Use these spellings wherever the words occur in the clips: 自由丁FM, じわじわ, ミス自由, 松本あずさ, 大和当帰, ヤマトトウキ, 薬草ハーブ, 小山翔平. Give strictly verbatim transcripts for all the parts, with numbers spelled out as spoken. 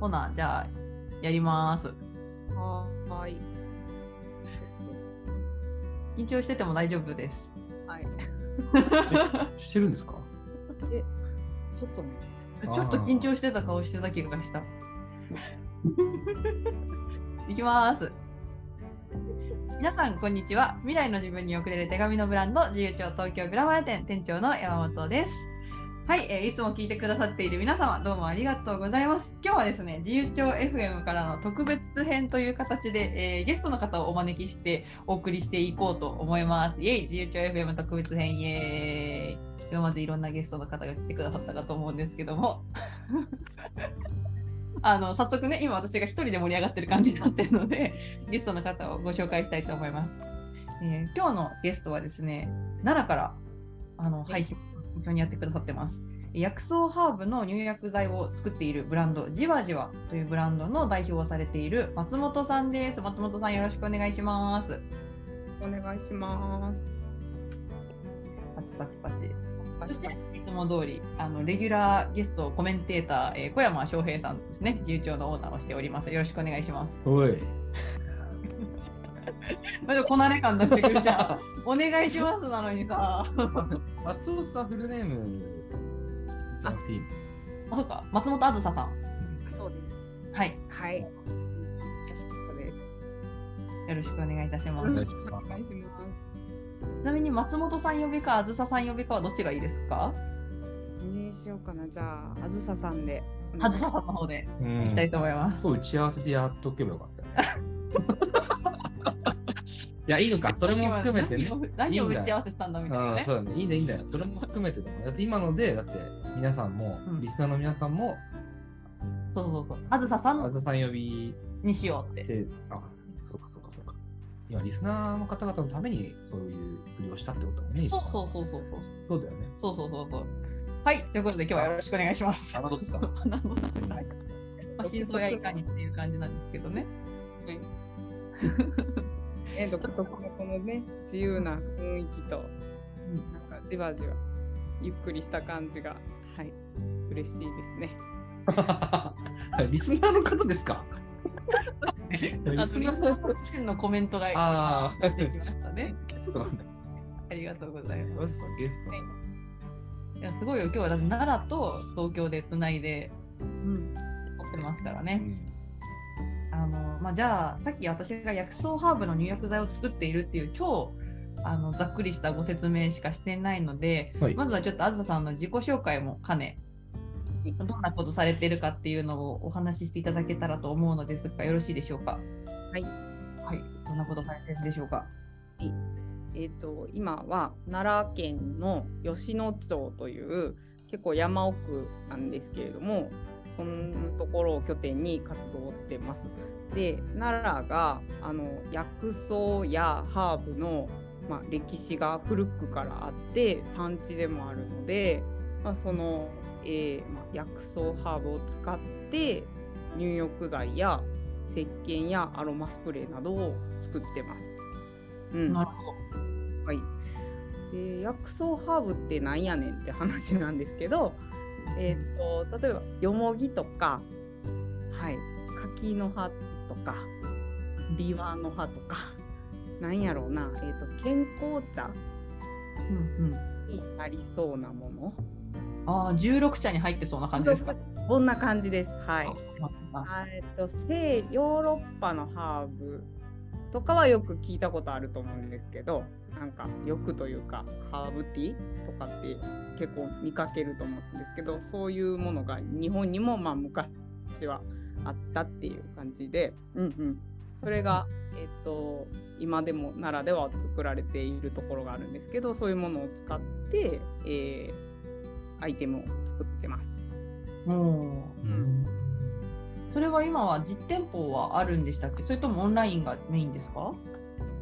ほな、じゃあやります。はーい。緊張してても大丈夫です。はい。してるんですか？え、ちょっとね。ちょっと緊張してた顔してた気がした。いきます。皆さんこんにちは。未来の自分に送れる手紙のブランド、自由帳東京グラマヤ店店長の山本です。はい、えー、いつも聞いてくださっている皆様、どうもありがとうございます。今日はですね、自由帳 エフエム からの特別編という形で、えー、ゲストの方をお招きしてお送りしていこうと思います。イエイ、自由帳 エフエム 特別編、イエーイ。今までいろんなゲストの方が来てくださったかと思うんですけども、あの早速ね、今私が一人で盛り上がってる感じになってるので、ゲストの方をご紹介したいと思います。えー、今日のゲストはですね、奈良からあの配信一緒にやってくださってます、薬草ハーブの入薬剤を作っているブランド、じわじわというブランドの代表をされている松本さんです。松本さん、よろしくお願いします。お願いします。パチパチパチパチパチパチ。そしていつも通りあのレギュラーゲストコメンテーター、えー、小山翔平さんですね、自由帳のオーナーをしております。よろしくお願いします。おいまだこなれ感出してくるじゃん。お願いしますなのにさ。松本さんフルネームじゃなくていいの？あ、そうか。松本あずささん。そうです。はいはい。よろしくお願いいたします。よろしくお願いします。ちなみに松本さん呼びかあずささん呼びかはどっちがいいですか？記念しようかな。じゃああずささんで。あずささんの方でいきたいと思います。そう、打ち合わせでやっとけばよかったね。いや、いいのか、それも含めてね。何を打ち合わせたんだみたいなね。そうだね、いいんだいいんだよ。それも含めてでも、だって今ので、だって皆さんも、うん、リスナーの皆さんも、そうそうそう、あずささん、あずさん呼びにしようって。あ、そうかそうかそうか。今リスナーの方々のためにそういうふりをしたってことだもんね。そうそうそうそうそう。そうだよね。そうそうそうそう。はい、ということで今日はよろしくお願いします。花どっちさん。花どっちさん。まあ真相やいかにっていう感じなんですけどね。はい。独特のこのね、自由な雰囲気と、うん、なんかじわじわゆっくりした感じが、はい、嬉しいですね。リスナーの方ですか？リスナーのコメントが出てきましたね。ありがとうございます。いや、すごいよ、今日は奈良と東京でつないで、うん、撮ってますからね。うん、あのまあ、じゃあさっき私が薬草ハーブの入薬剤を作っているっていう超あのざっくりしたご説明しかしてないので、はい、まずはちょっとあずささんの自己紹介も兼ね、どんなことされているかっていうのをお話ししていただけたらと思うのですが、よろしいでしょうか？はい、はい、どんなことされているでしょうか？えーと、今は奈良県の吉野町という結構山奥なんですけれども、そんなところを拠点に活動してます。で、奈良があの薬草やハーブの、まあ、歴史が古くからあって産地でもあるので、まあ、その、えーまあ、薬草ハーブを使って入浴剤や石鹸やアロマスプレーなどを作ってます。うん、なるほど、はい。で、薬草ハーブってなんやねんって話なんですけど、えー、と例えばよもぎとか、はい、柿の葉とかビワの葉とか、なんやろうな、えー、と健康茶になりそうなもの、うんうん、あ、じゅうろく茶に入ってそうな感じですか？こんな感じです。はい。えー、と西ヨーロッパのハーブとかはよく聞いたことあると思うんですけど、なんかよくというかハーブティーとかって結構見かけると思うんですけど、そういうものが日本にもまあ昔はあったっていう感じで、うんうん、それが、えーと、今でも奈良では作られているところがあるんですけど、そういうものを使って、えー、アイテムを作ってます。うんうん、それは今は実店舗はあるんでしたっけ？それともオンラインがメインですか？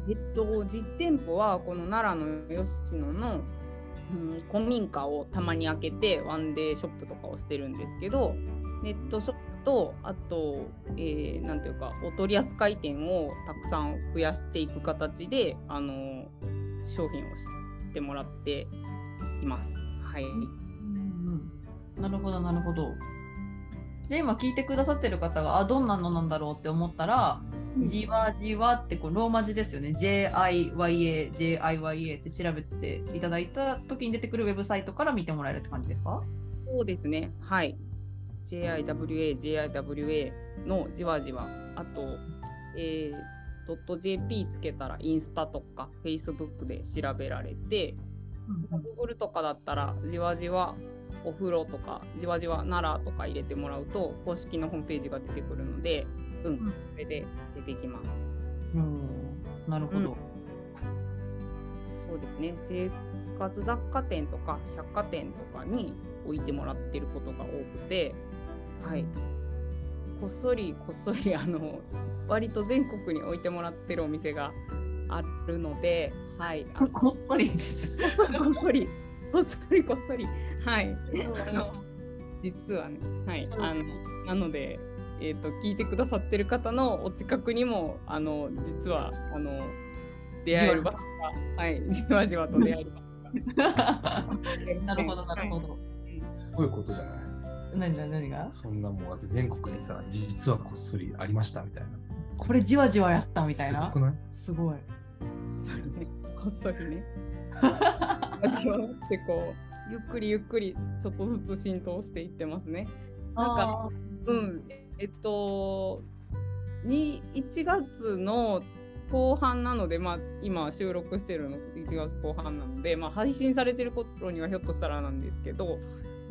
えっと、実店舗はこの奈良の吉野の、うん、古民家をたまに開けてワンデーショップとかをしてるんですけど、ネットショップとあと、えー、なんていうかお取り扱い店をたくさん増やしていく形であの商品を知ってもらっています。はい。うんうん、なるほどなるほど。じゃあ今聞いてくださってる方があどんなのなんだろうって思ったら、うん、じわじわってこうローマ字ですよね ジェイアイワイエー ジェイアイワイエー って調べていただいた時に出てくるウェブサイトから見てもらえるって感じですか？そうですね、はい、 ジェイアイダブリューエー ジェイアイダブリューエー のじわじわ、あと、えー、.jp つけたらインスタとか Facebook で調べられて、うん、Google とかだったらじわじわお風呂とかじわじわ奈良とか入れてもらうと公式のホームページが出てくるので、うん、うん、それで出てきます。うん、なるほど、うん、そうですね、生活雑貨店とか百貨店とかに置いてもらってることが多くて、はい、こっそりこっそりあの割と全国に置いてもらってるお店があるので、はい、あのこっそりこっそりこっそりこっそり、はい、あの実はね、はい、あのなので、えーと、聞いてくださってる方のお近くにもあの実はあの出会える場所が、はい、じわじわと出会える場所がなるほどなるほど、はい、すごいことじゃない？何が何が？そんなもうだって全国にさ実はこっそりありましたみたいな、これじわじわやったみたいな、すごくない？すごい、それね、こっそりね味わってこうゆっくりゆっくりちょっとずつ浸透していってますね。なんかうんえっといちがつの後半なので、まあ今収録してるのいちがつこう半なので、まあ配信されてる頃にはひょっとしたらなんですけど、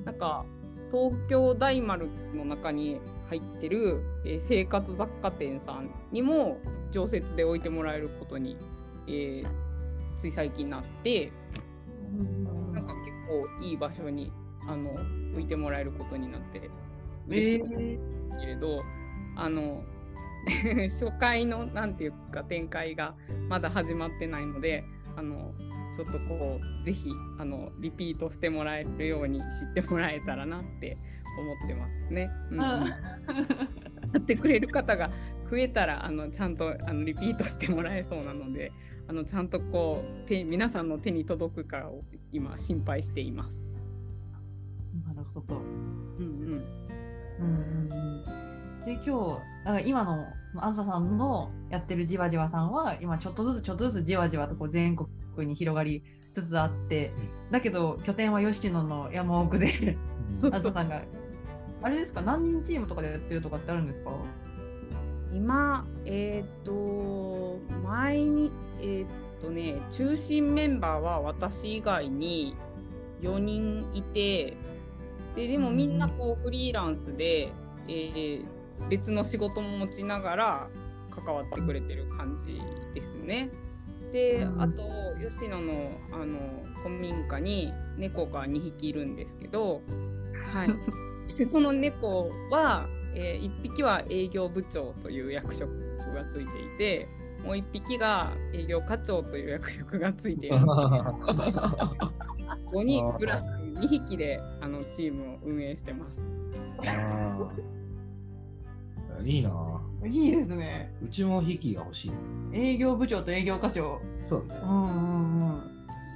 なんか東京大丸の中に入ってる、えー、生活雑貨店さんにも常設で置いてもらえることに、えー、つい最近なって、なんか結構いい場所にあの置いてもらえることになって嬉しいですけれど、えー、あの初回のなんていうか展開がまだ始まってないので、あのちょっとこうぜひあのリピートしてもらえるように知ってもらえたらなって思ってますね。うん、あやってくれる方が増えたらあのちゃんとあのリピートしてもらえそうなので、あのちゃんとこう手皆さんの手に届くかを今心配しています。なるほど。うんうん。うんうん、で今日あ今のあずささんのやってるじわじわさんは今ちょっとずつちょっとずつじわじわとこう全国に広がりつつあって、だけど拠点は吉野の山奥でそうそう、あずさんがあれですか、何人チームとかでやってるとかってあるんですか？今えっ、ー、と前にえっ、ー、とね中心メンバーは私以外によにんいて、ででもみんなこうフリーランスで、えー、別の仕事も持ちながら関わってくれてる感じですね。であと吉野のあの古民家に猫がにひきいるんですけど、はい、その猫は、えー、いっぴきは営業部長という役職がついていて、もういっぴきが営業課長という役職がついているごにんプラスにひきであのチームを運営してます。あいいないいですね。うちも引きが欲しい。営業部長と営業課長。そうだね。うんうんうん。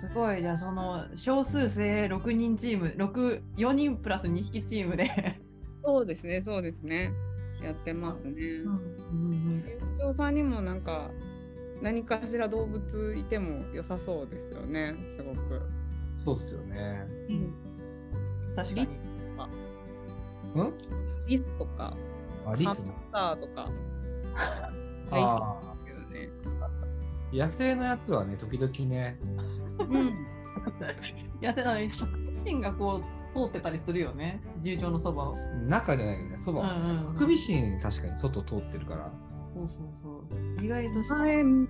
すごい。じゃあその少数制ろくにんチーム、ろく、よにんプラスにひきチームで。そうですね、そうですね。やってますね。部長さんにもなんか何かしら動物いても良さそうですよね。すごく。そうですよね。うん、確かに。うん？リスとか。ハムスターとかあーですけど、ね、野生のやつはね時々ね、うん、野生のね食神がこう通ってたりするよね、獣鳥のそばを中じゃないけどね、そばハクビシン確かに外通ってるから、そうそうそう意外として前、うん、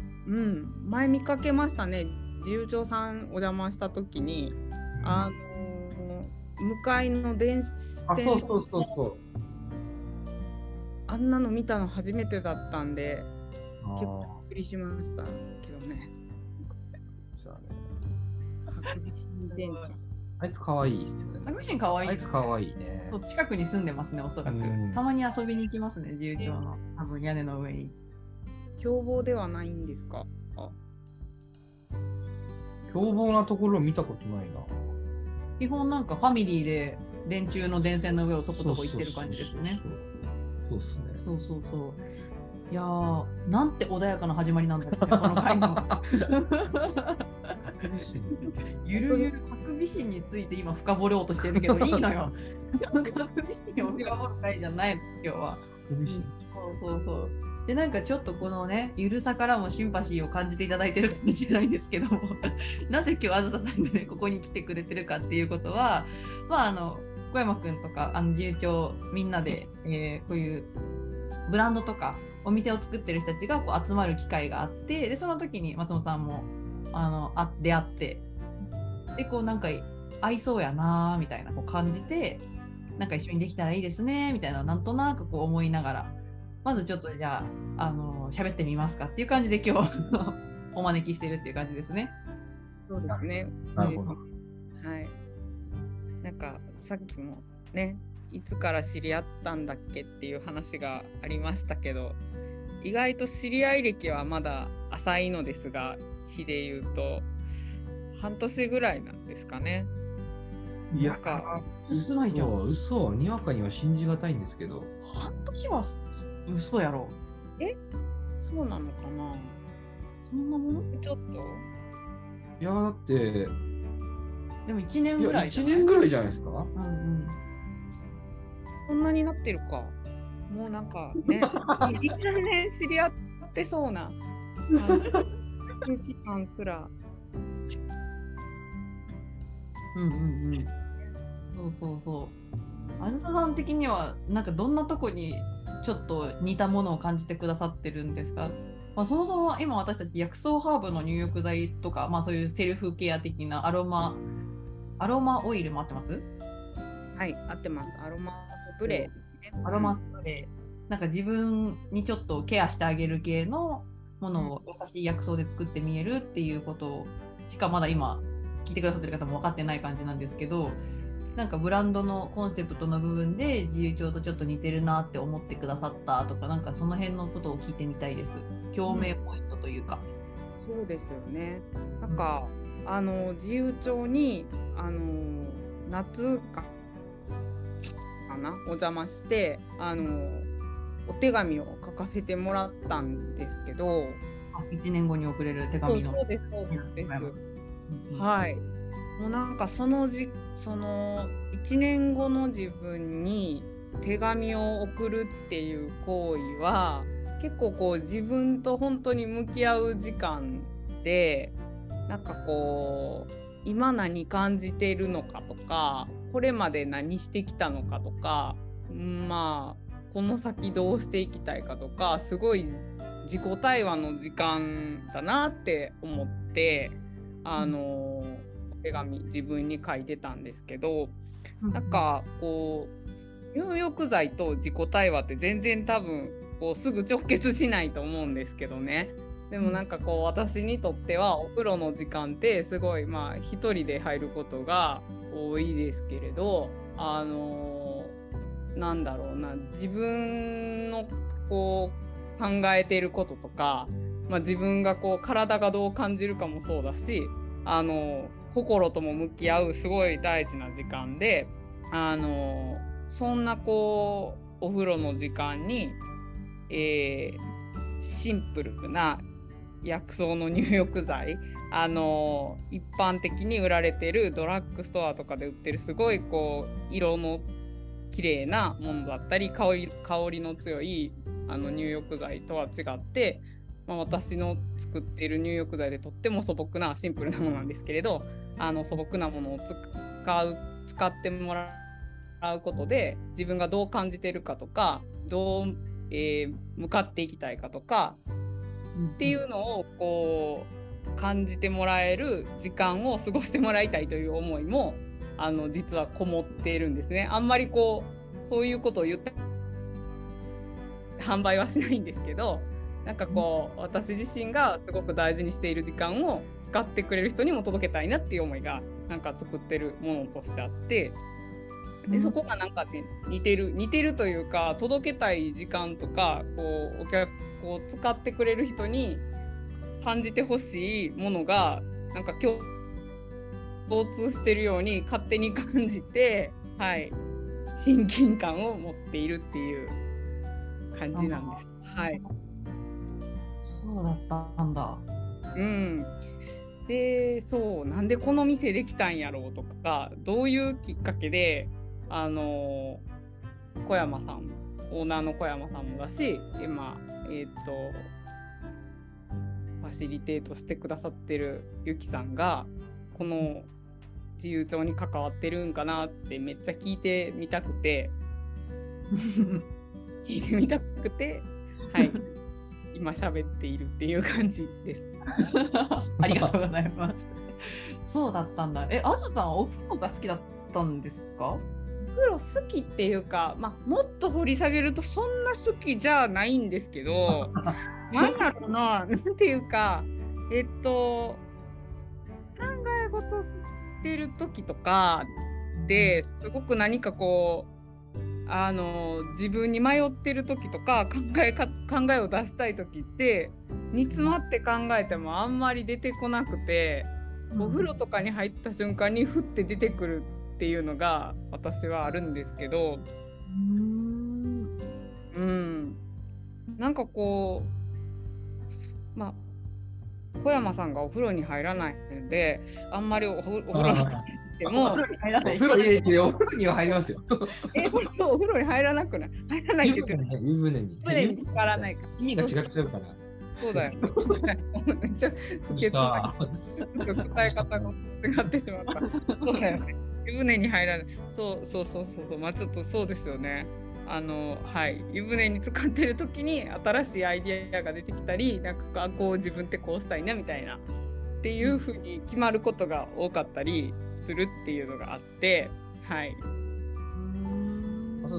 前見かけましたね。獣鳥さんお邪魔した時に、うん、あの向かいの電線、そうそうそうそう、あんなの見たの初めてだったんで結構びっくりしましたけどね。あいつ可愛いですよね。ハクビシン可愛い。あいつ可愛いね。そう近くに住んでますね、おそらく。たまに遊びに行きますね、自由帳の多分屋根の上に。凶暴ではないんですか？凶暴なところ見たことないな。基本なんかファミリーで電柱の電線の上をとことこ行ってる感じですね。そうですね。そうそうそう。いやー、なんて穏やかな始まりなんだろうね、この回の。ゆるゆるハクビシンについて今深掘ろうとしてるけど、いいのよ。ハクビシンを深掘る回じゃないの今日は。そうそうそう。で、なんかちょっとこのね、ゆるさからもシンパシーを感じていただいてるかもしれないんですけども、なぜ今日あずささんがねここに来てくれてるかっていうことは、まああの小山くんとかあの自由帳みんなで、えー、こういうブランドとかお店を作ってる人たちがこう集まる機会があって、でその時に松本さんもあのあ出会って、でこうなんか合いそうやなみたいなこう感じて、なんか一緒にできたらいいですねみたいな、なんとなくこう思いながら、まずちょっとじゃあ、あのー、喋ってみますかっていう感じで今日お招きしてるっていう感じですね。そうですね。なるほど。はい。なんかさっきもね、いつから知り合ったんだっけっていう話がありましたけど、意外と知り合い歴はまだ浅いのですが、日で言うと半年ぐらいなんですかね。いや、少ないじゃん。嘘、にわかには信じがたいんですけど。半年は嘘やろ。え、そうなのかな。そんなもの？ちょっと。いや、だってでも一年ぐらい。一年ぐらいじゃないですか。うんうん。そんなになってるか。もうなんかね、いきなりね知り合ってそうな空気感すら。うんうんうん。そうそうそう。あずささん的にはなんかどんなとこにちょっと似たものを感じてくださってるんですか。まあ、そもそも今私たち薬草ハーブの入浴剤とか、まあ、そういうセルフケア的なアロマアロマオイルも合ってます？はい、合ってます。アロマスプレー。アロマスプレー。なんか自分にちょっとケアしてあげる系のものを優しい薬草で作ってみえるっていうことしかまだ今聞いてくださってる方も分かってない感じなんですけど、なんかブランドのコンセプトの部分で自由帳とちょっと似てるなって思ってくださったとか、なんかその辺のことを聞いてみたいです。共鳴ポイントというか、うん、そうですよね。なんか、うん、あの自由帳にあの夏かかなお邪魔してあのお手紙を書かせてもらったんですけど、あ、いちねんごに送れる手紙の。そうですそうです。はい。もうなんかそのじそのいちねんごの自分に手紙を送るっていう行為は結構こう自分と本当に向き合う時間で、なんかこう今何感じているのかとか、これまで何してきたのかとか、まあこの先どうしていきたいかとか、すごい自己対話の時間だなって思って、あの、うん、手紙自分に書いてたんですけど、なんかこう入浴剤と自己対話って全然多分こうすぐ直結しないと思うんですけどね。でもなんかこう私にとってはお風呂の時間ってすごい、まあ一人で入ることが多いですけれど、あのー、なんだろうな、自分のこう考えていることとか、まあ、自分がこう体がどう感じるかもそうだし、あのー心とも向き合うすごい大事な時間で、あのそんなこうお風呂の時間に、えー、シンプルな薬草の入浴剤、あの一般的に売られてるドラッグストアとかで売ってるすごいこう色の綺麗なものだったり香り、香りの強いあの入浴剤とは違って、まあ、私の作っている入浴剤でとっても素朴なシンプルなものなんですけれど、あの素朴なものを使う使ってもらうことで自分がどう感じてるかとか、どう、えー、向かっていきたいかとかっていうのをこう感じてもらえる時間を過ごしてもらいたいという思いもあの実はこもっているんですね。あんまりこうそういうことを言って販売はしないんですけど、なんかこう私自身がすごく大事にしている時間を使ってくれる人にも届けたいなっていう思いがなんか作ってるものとしてあって、でそこがなんか、ね、似てる似てるというか、届けたい時間とかこうお客を使ってくれる人に感じてほしいものがなんか共通してるように勝手に感じて、はい、親近感を持っているっていう感じなんです。はい。そうだったんだ。うん。で、そう、なんでこの店できたんやろうとか、どういうきっかけで、あの小山さん、オーナーの小山さんもだし、今、えっと、ファシリテートしてくださってるゆきさんが、この自由帳に関わってるんかなってめっちゃ聞いてみたくて、聞いてみたくて、はい。今喋っているっていう感じです。ありがとうございます。そうだったんだ。え、あずさんお風呂が好きだったんですか？お風呂好きっていうか、まあ、もっと掘り下げるとそんな好きじゃないんですけど、なんだろうな、なんていうか、えっと考え事してる時とかですごく何かこう。あの自分に迷ってる時とか考えか考えを出したい時って煮詰まって考えてもあんまり出てこなくて、お風呂とかに入った瞬間にふって出てくるっていうのが私はあるんですけど、うん、うん、なんかこうまあ小山さんがお風呂に入らないのであんまりお風呂もうお風呂に入らない。お風呂、お風呂には入りますよ。え、そう、お風呂に入らなくない。入らないけど。湯船に。湯船に浸からないから。意味が違っちゃうから。そうだよ。めっちゃ不潔な。伝え方が違ってしまった。そうだよね。湯船に入らない。そうそうそうそう、まあちょっとそうですよね。あのはい、湯船に浸かってる時に新しいアイディアが出てきたり、なんかこう自分ってこうしたいなみたいなっていうふうに決まることが多かったり。するっていうのがあって、はい。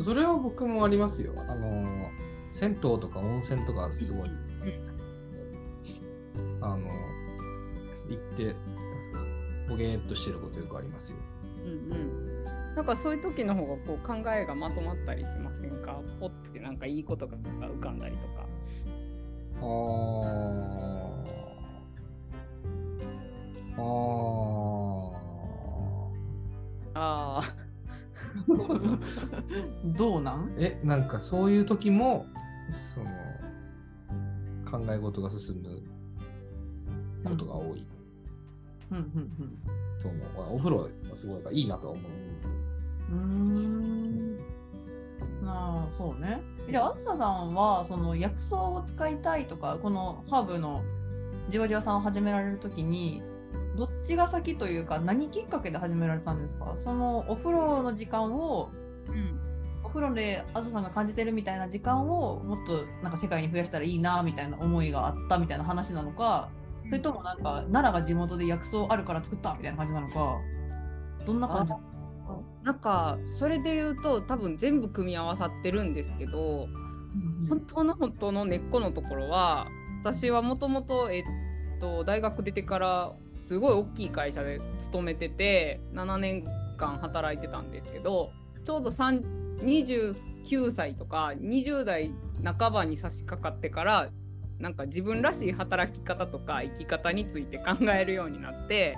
それは僕もありますよ。あの銭湯とか温泉とかすごい、うん、あの行ってボゲーっとしてることよくありますよ。うんうん。なんかそういう時の方がこう考えがまとまったりしませんか？ポッてなんかいいことが浮かんだりとか。ああ。ああ。あどうなん？え、なんかそういう時もその考え事が進むことが多い、うんうんうんうん、と思う。お風呂はすごいいいなとは思うんです。うーん。ああ、そうね。じゃああずささんはその薬草を使いたいとかこのハーブのじわじわさんを始められるときに。どっちが先というか何きっかけで始められたんですか？そのお風呂の時間を、うん、お風呂であずさんが感じてるみたいな時間をもっとなんか世界に増やしたらいいなみたいな思いがあったみたいな話なのか、それともなんか奈良が地元で薬草あるから作ったみたいな感じなのか、どんな感じ？なんかそれで言うと多分全部組み合わさってるんですけど、うん、本当の本当の根っこのところは私はもともとえっと大学出てからすごい大きい会社で勤めててななねんかん働いてたんですけど、ちょうどにじゅうきゅうさいとかにじゅうだいなかばに差し掛かってからなんか自分らしい働き方とか生き方について考えるようになって、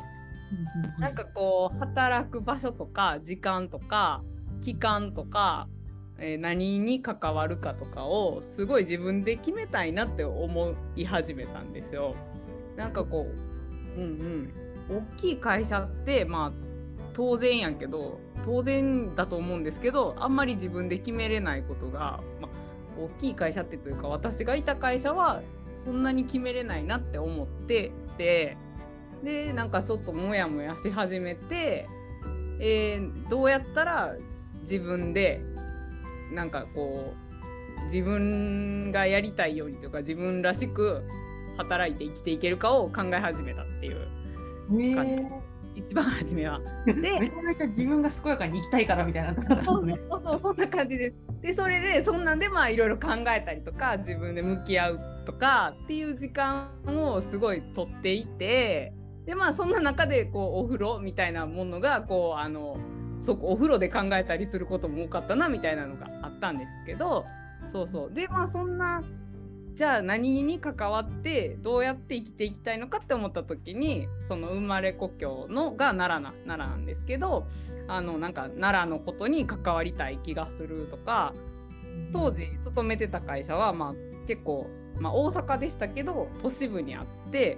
なんかこう働く場所とか時間とか期間とか何に関わるかとかをすごい自分で決めたいなって思い始めたんですよ。なんかこう、うんうん、大きい会社ってまあ当然やんけど当然だと思うんですけど、あんまり自分で決めれないことが、まあ、大きい会社ってというか私がいた会社はそんなに決めれないなって思ってて、でなんかちょっとモヤモヤし始めて、えー、どうやったら自分でなんかこう自分がやりたいようにというか自分らしく働いて生きていけるかを考え始めたっていう感じ、ね、一番初めはでめちゃめちゃ自分が健やかに生きたいからみたいなそうそうそう、そんな感じです。でそれでそんなんでまあいろいろ考えたりとか自分で向き合うとかっていう時間をすごい取っていて、でまあそんな中でこうお風呂みたいなものがこうあのそこお風呂で考えたりすることも多かったなみたいなのがあったんですけど、そうそうでまあそんなじゃあ何に関わってどうやって生きていきたいのかって思った時に、その生まれ故郷のが奈良な奈良なんですけど、あのなんか奈良のことに関わりたい気がするとか、当時勤めてた会社はまあ結構、まあ、大阪でしたけど都市部にあって、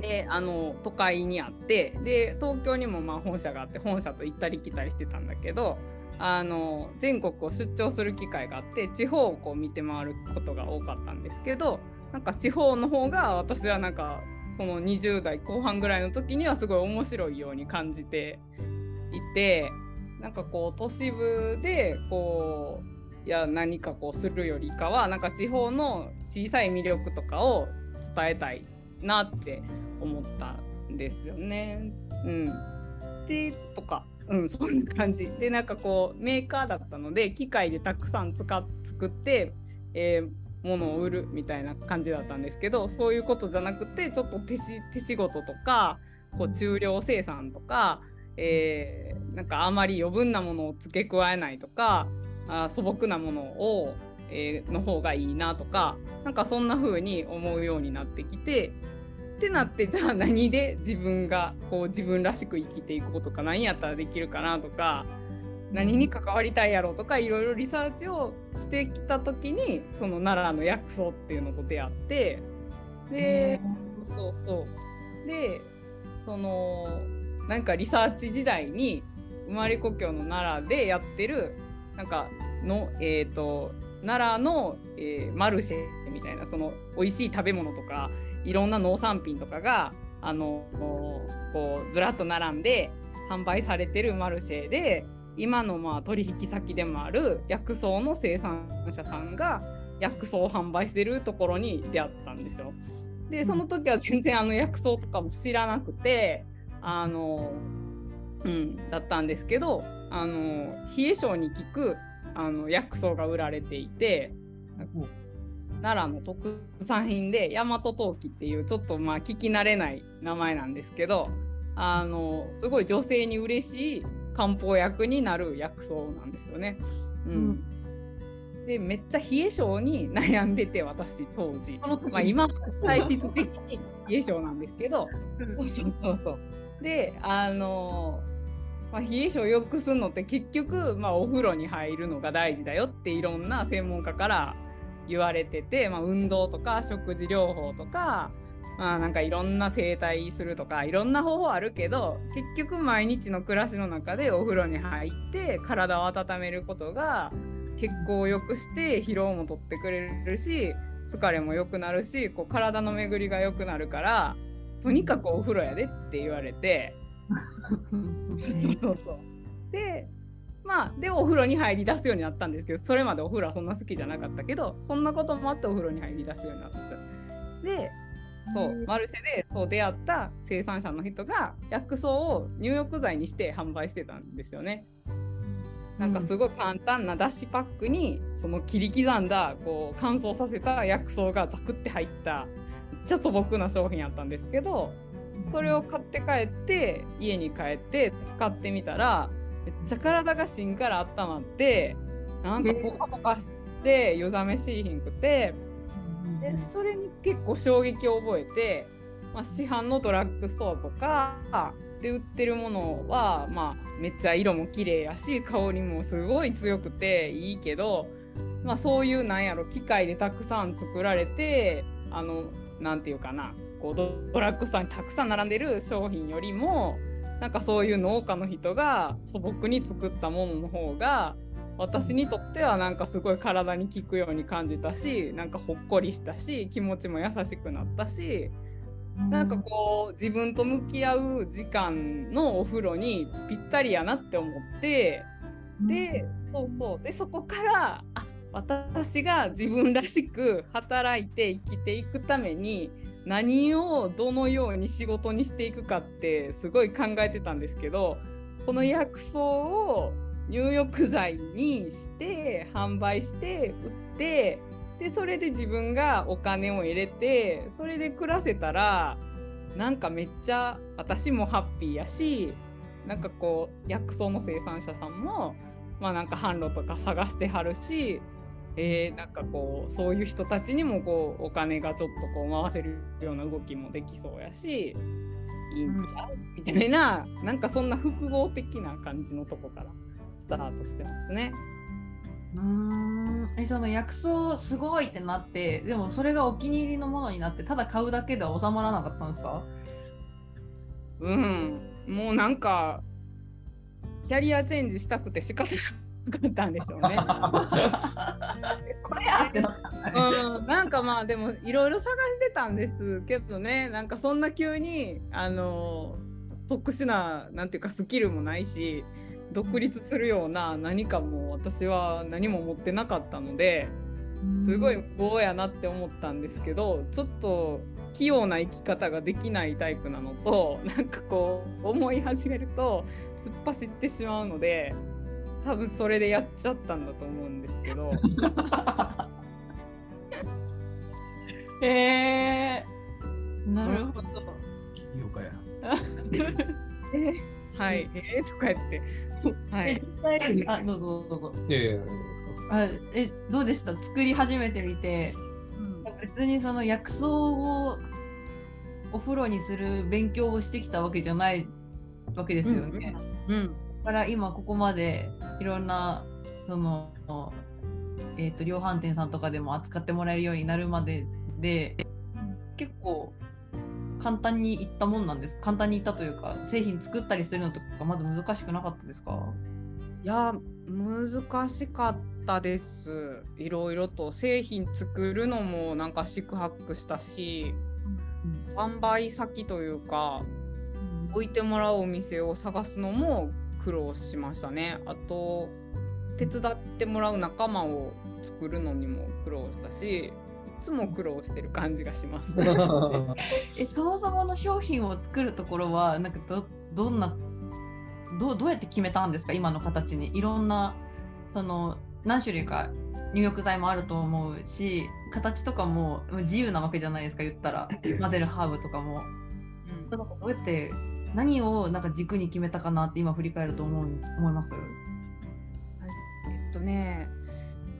であの都会にあって、で東京にもまあ本社があって、本社と行ったり来たりしてたんだけど、あの全国を出張する機会があって、地方をこう見て回ることが多かったんですけど、なんか地方の方が私はなんかそのにじゅう代後半ぐらいの時にはすごい面白いように感じていて、なんかこう都市部でこういや何かこうするよりかは、なんか地方の小さい魅力とかを伝えたいなって思ったんですよね。うん、でとか、うん、そんな感じで、なんかこうメーカーだったので機械でたくさん使っ作って、えー、物を売るみたいな感じだったんですけど、そういうことじゃなくてちょっと手し、手仕事とかこう中量生産とか、えー、なんかあまり余分なものを付け加えないとか、あ素朴なものを、えー、の方がいいなとか、なんかそんな風に思うようになってきて。ってなって、じゃあ何で自分がこう自分らしく生きていくことか、何やったらできるかなとか、何に関わりたいやろとか、いろいろリサーチをしてきた時にその奈良の薬草っていうのと出会って、でそうそうそうでそのなんかリサーチ時代に生まれ故郷の奈良でやってるなんかのえっと奈良の、えー、マルシェみたいな、その美味しい食べ物とかいろんな農産品とかがあのこうずらっと並んで販売されてるマルシェで、今のまあ取引先でもある薬草の生産者さんが薬草を販売してるところに出会ったんですよ。でその時は全然あの薬草とかも知らなくて、あの、うん、だったんですけど、あの冷え性に効くあの薬草が売られていて、奈良の特産品で大和陶器っていうちょっとまあ聞き慣れない名前なんですけど、あのすごい女性に嬉しい漢方薬になる薬草なんですよね。うんうん、でめっちゃ冷え性に悩んでて、私当時、まあ、今は体質的に冷え性なんですけどそうそうそうであの、まあ、冷え性を良くするのって結局、まあ、お風呂に入るのが大事だよっていろんな専門家から言われてて、まあ、運動とか食事療法とか、まあ、なんかいろんな整体するとかいろんな方法あるけど、結局毎日の暮らしの中でお風呂に入って体を温めることが血行を良くして疲労も取ってくれるし、疲れも良くなるし、こう体の巡りが良くなるから、とにかくお風呂やでって言われてそうそうそうでまあ、でお風呂に入り出すようになったんですけど、それまでお風呂はそんな好きじゃなかったけど、そんなこともあってお風呂に入り出すようになった。でそうマルシェでそう出会った生産者の人が薬草を入浴剤にして販売してたんですよね。なんかすごい簡単なだしパックにその切り刻んだこう乾燥させた薬草がザクって入っためっちゃ素朴な商品やったんですけど、それを買って帰って家に帰って使ってみたら、めっちゃ体が芯から温まって、なんかポカポカして夜覚めしいひんくて、でそれに結構衝撃を覚えて、まあ、市販のドラッグストアとかで売ってるものは、まあ、めっちゃ色も綺麗やし香りもすごい強くていいけど、まあ、そういうなんやろ機械でたくさん作られて、あのなんていうかなこうドラッグストアにたくさん並んでる商品よりも、なんかそういう農家の人が素朴に作ったものの方が私にとってはなんかすごい体に効くように感じたし、なんかほっこりしたし、気持ちも優しくなったし、なんかこう自分と向き合う時間のお風呂にぴったりやなって思って、でそうそうでそこからあ私が自分らしく働いて生きていくために何をどのように仕事にしていくかってすごい考えてたんですけど、この薬草を入浴剤にして販売して売って、でそれで自分がお金を入れてそれで暮らせたら、なんかめっちゃ私もハッピーやし、なんかこう薬草の生産者さんもまあなんか販路とか探してはるし、えー、なんかこうそういう人たちにもこうお金がちょっとこう回せるような動きもできそうやし、いいんちゃうみたいな、なんかそんな複合的な感じのとこからスタートしてますね。うーん、えその薬草すごいってなって、でもそれがお気に入りのものになってただ買うだけでは収まらなかったんですか？うん、もうなんかキャリアチェンジしたくて仕方なかったんですよね。これやってなかったね。うん、なんかまあでもいろいろ探してたんですけどね、なんかそんな急にあの特殊ななんていうかスキルもないし、独立するような何かも私は何も持ってなかったので、すごい無謀やなって思ったんですけど、ちょっと器用な生き方ができないタイプなのと、なんかこう思い始めると突っ走ってしまうので、多分それでやっちゃったんだと思うんですけど。えー、なるほど。器用かや。え、はい、えー、とか言って。はい、あ、どうぞどうぞ。いやいやいや、あ、え、どうでした？作り始めてみて。別にその薬草をお風呂にする勉強をしてきたわけじゃないわけですよね。うんうん、だから今ここまでいろんなその、えー、と量販店さんとかでも扱ってもらえるようになるまでで、結構簡単にいったもんなんです。簡単にいったというか、製品作ったりするのとかまず難しくなかったですか？いや、難しかったです。いろいろと製品作るのもなんか四苦八苦したし、販売先というか置いてもらうお店を探すのも苦労しましたね。あと手伝ってもらう仲間を作るのにも苦労したし、いつも苦労してる感じがします。え、そもそもの商品を作るところはなんか ど, どんな ど, どうやって決めたんですか？今の形にいろんなその何種類か入浴剤もあると思うし、形とかも自由なわけじゃないですか、言ったら混ぜるハーブとかも、うん、なんかこうやって何をなんか軸に決めたかなって今振り返ると思う思います。えっとね、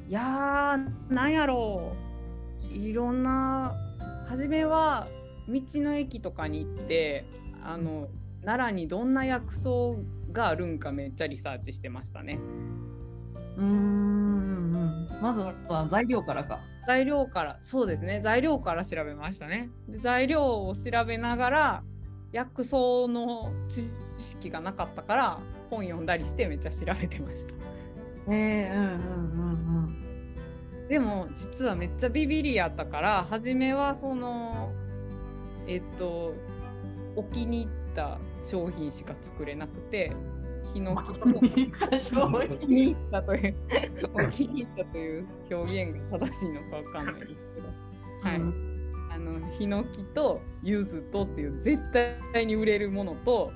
いやー、なんやろう、いろんな、初めは道の駅とかに行って、あの奈良にどんな薬草があるんかめっちゃリサーチしてましたね。うーん、まずは材料からか。材料から、そうですね。材料から調べましたね。で、材料を調べながら、薬草の知識がなかったから本読んだりしてめっちゃ調べてました。えー、うんうんうんうん。でも実はめっちゃビビりやったから、初めはそのえっとお気に入った商品しか作れなくて。ヒノキとお気に入ったというお気に入ったという表現が正しいのかわかんないですけど、はい、うん、あのヒノキとユズとっていう絶対に売れるものと、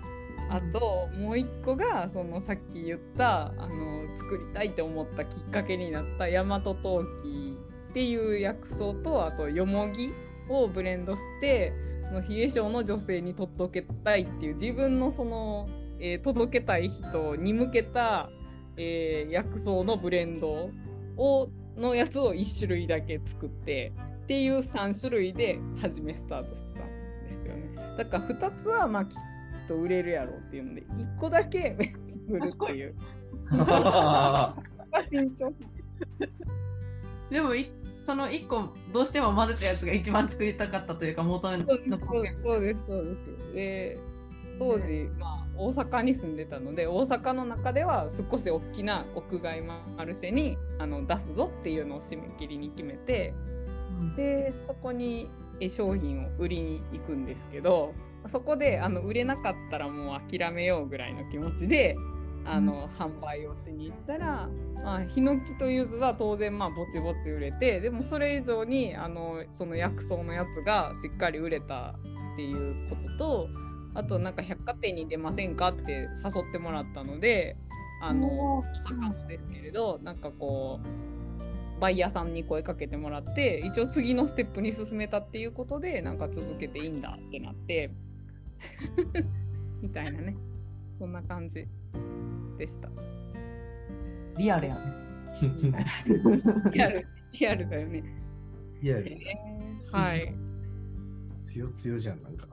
あともう一個がそのさっき言ったあの作りたいって思ったきっかけになったヤマトトウキっていう薬草と、あとヨモギをブレンドしてその冷え性の女性に届けたいっていう自分のそのえー、届けたい人に向けた、えー、薬草のブレンドをのやつをいち種類だけ作ってっていうさん種類で初めスタートしたんですよね。だからふたつはまあきっと売れるやろうっていうのでいっこだけ作るっていう。慎重。でもそのいっこどうしても混ぜたやつが一番作りたかったというか元の。そうですそうですそうです。で当時、まあ、大阪に住んでたので大阪の中では少し大きな屋外マルシェにあの出すぞっていうのを締め切りに決めて、うん、でそこに商品を売りに行くんですけど、そこであの売れなかったらもう諦めようぐらいの気持ちであの、うん、販売をしに行ったら、まあ、ヒノキとユズは当然まあぼちぼち売れて、でもそれ以上にあのその薬草のやつがしっかり売れたっていうことと、あとなんか百貨店に出ませんかって誘ってもらったので、あの大阪ですけれど、なんかこうバイヤーさんに声かけてもらって一応次のステップに進めたっていうことで、なんか続けていいんだってなってみたいなね、そんな感じでした。リアルやね。リアル、リアルだよね。リアル、えー、はい。つよつよじゃん、なんか。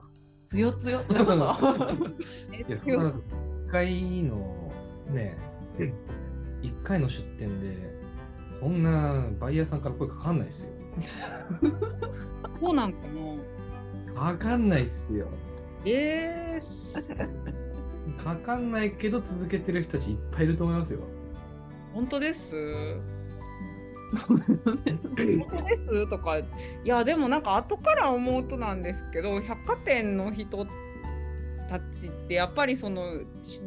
つよつよなんかいっかいのね、いっかいの出店で、そんなバイヤーさんから声かかんないっすよ。そうなんかな。かかんないっすよ。えー、かかんないけど続けてる人たちいっぱいいると思いますよ。本当です本当ですとか、いやでもなんか後から思うとなんですけど、百貨店の人たちってやっぱりその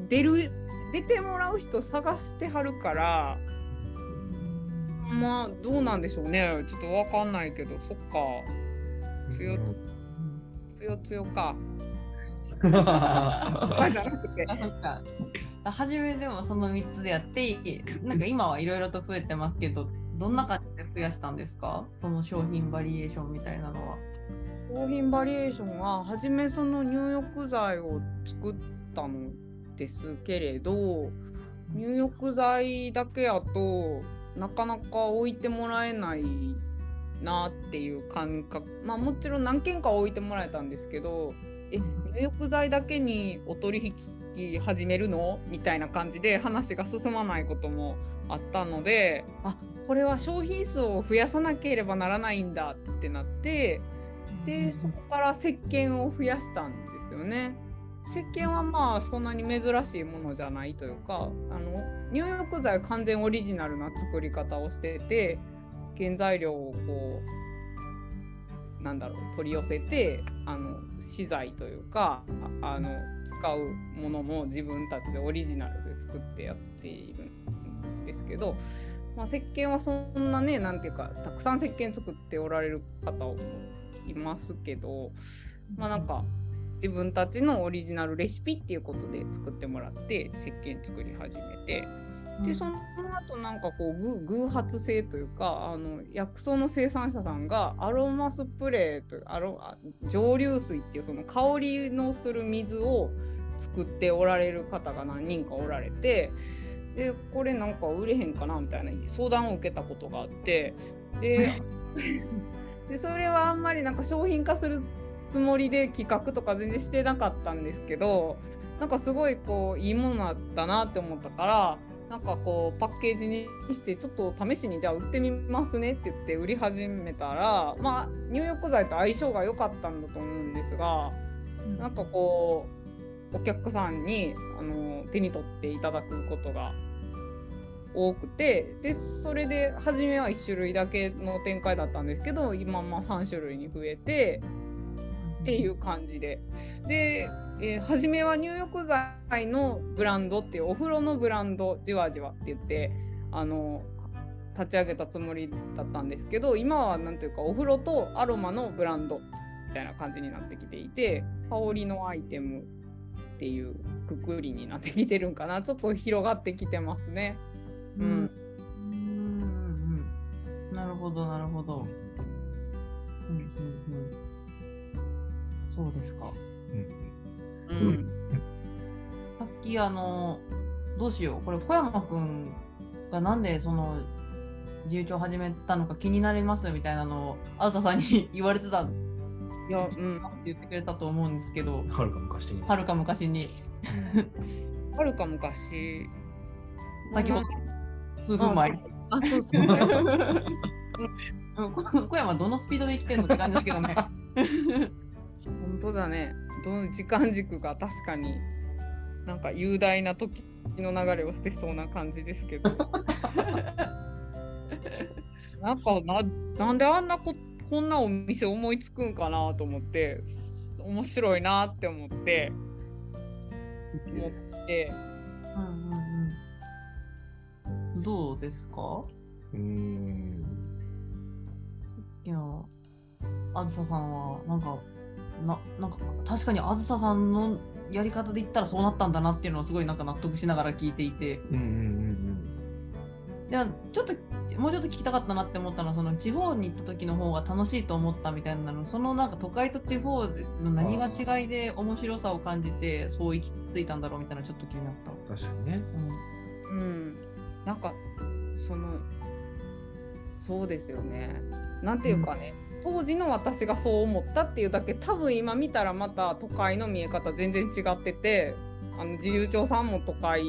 出る出てもらう人探してはるから、まあどうなんでしょうね、ちょっと分かんないけど、そっか強強強か。はじめでもそのみっつでやって、なんか今はいろいろと増えてますけど、どんな感じで増やしたんですか、その商品バリエーションみたいなのは。商品バリエーションははじめその入浴剤を作ったのですけれど、入浴剤だけやとなかなか置いてもらえないなっていう感覚、まあもちろん何件か置いてもらえたんですけど、え入浴剤だけにお取引始めるのみたいな感じで話が進まないこともあったので、あこれは商品数を増やさなければならないんだってなって、でそこから石鹸を増やしたんですよね。石鹸はまあそんなに珍しいものじゃないというか、あの入浴剤は完全オリジナルな作り方をしてて、原材料をこうなんだろう取り寄せて、あの資材というかあの使うものも自分たちでオリジナルで作ってやっているんですけど、まあ、石鹸はそんなね、なんていうかたくさん石鹸作っておられる方もいますけど、まあなんか自分たちのオリジナルレシピっていうことで作ってもらって石鹸作り始めて、でその後なんかこう偶発性というか、あの薬草の生産者さんがアロマスプレーとアロ蒸留水っていうその香りのする水を作っておられる方が何人かおられて、でこれなんか売れへんかなみたいな相談を受けたことがあって、 で, でそれはあんまりなんか商品化するつもりで企画とか全然してなかったんですけど、なんかすごいこういいものだったなって思ったから、なんかこうパッケージにしてちょっと試しにじゃあ売ってみますねって言って売り始めたら、まあ入浴剤と相性が良かったんだと思うんですが、なんかこうお客さんにあの手に取っていただくことが多くて、でそれで初めはいち種類だけの展開だったんですけど、今まあさん種類に増えてっていう感じで、でえー、初めは入浴剤のブランドっていうお風呂のブランドじわじわって言ってあの立ち上げたつもりだったんですけど、今はなんていうかお風呂とアロマのブランドみたいな感じになってきていて、香りのアイテムっていうくくりになってきてるんかな、ちょっと広がってきてますね。うん、うんうん、なるほどなるほど、うんうんうん、そうですか、うんうん、さっきあのどうしよう、これ小山くんがなんでその自由帳始めたのか気になりますみたいなのをあずささんに言われてた、いや、うん、言ってくれたと思うんですけど、はるか昔にはるか昔にはるか昔先ほど数分前、ああそうそう小山どのスピードで生きてるのって感じだけどね本当だね、どの時間軸が確かになんか雄大な時の流れをしてそうな感じですけどなんか な, なんであんな こ, こんなお店思いつくんかなと思って、面白いなって思って思って、うんうん、どうですか。うーん、いやあずささんはなんかな, なんか確かにあずささんのやり方で言ったらそうなったんだなっていうのをすごいなんか納得しながら聞いていて、うんうんうんうん、いやちょっともうちょっと聞きたかったなって思ったのは、その地方に行った時の方が楽しいと思ったみたいなの、そのなんか都会と地方の何が違いで面白さを感じてそう行き着いたんだろうみたいな、ちょっと気になった。確かにね、うん、うん、なんかそのそうですよね。なんていうかね、うん、当時の私がそう思ったっていうだけ、多分今見たらまた都会の見え方全然違ってて、あの自由帳さんも都会、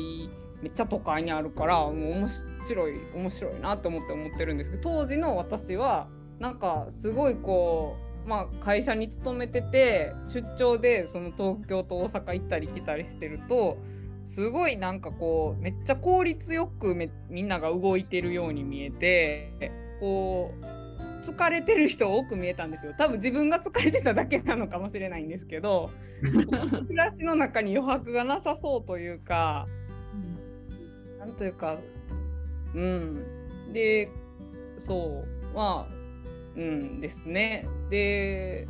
めっちゃ都会にあるからもう面白い面白いなと思って思ってるんですけど、当時の私はなんかすごいこう、まあ、会社に勤めてて出張でその東京と大阪行ったり来たりしてると、すごいなんかこうめっちゃ効率よくめみんなが動いてるように見えて、こう疲れてる人多く見えたんですよ。多分自分が疲れてただけなのかもしれないんですけど暮らしの中に余白がなさそうというか、なんというか、うん、で、そう、まあ、うんですね。で、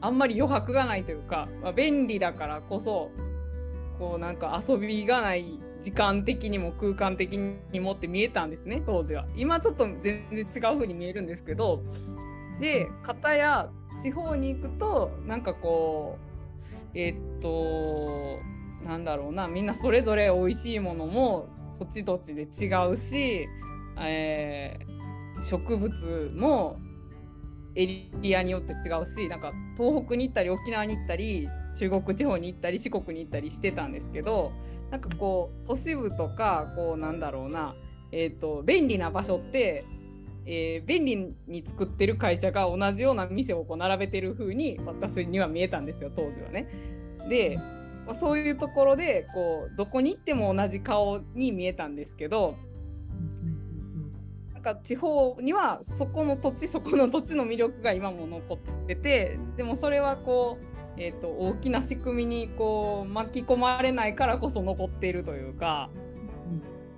あんまり余白がないというか、まあ、便利だからこそ、こうなんか遊びがない時間的にも空間的にもって見えたんですね、当時は。今ちょっと全然違う風に見えるんですけど、で、片や地方に行くと、なんかこう、えー、っと、なんだろうな、みんなそれぞれ美味しいものも土地土地で違うし、えー、植物もエリアによって違うし、なんか東北に行ったり沖縄に行ったり中国地方に行ったり四国に行ったりしてたんですけど、なんかこう都市部とかこうなんだろうな、えーと、便利な場所って、えー、便利に作ってる会社が同じような店をこう並べてる風に私には見えたんですよ、当時はね。でそういうところでこうどこに行っても同じ顔に見えたんですけど、なんか地方にはそこの土地そこの土地の魅力が今も残ってて、でもそれはこう、えーと、大きな仕組みにこう巻き込まれないからこそ残っているというか、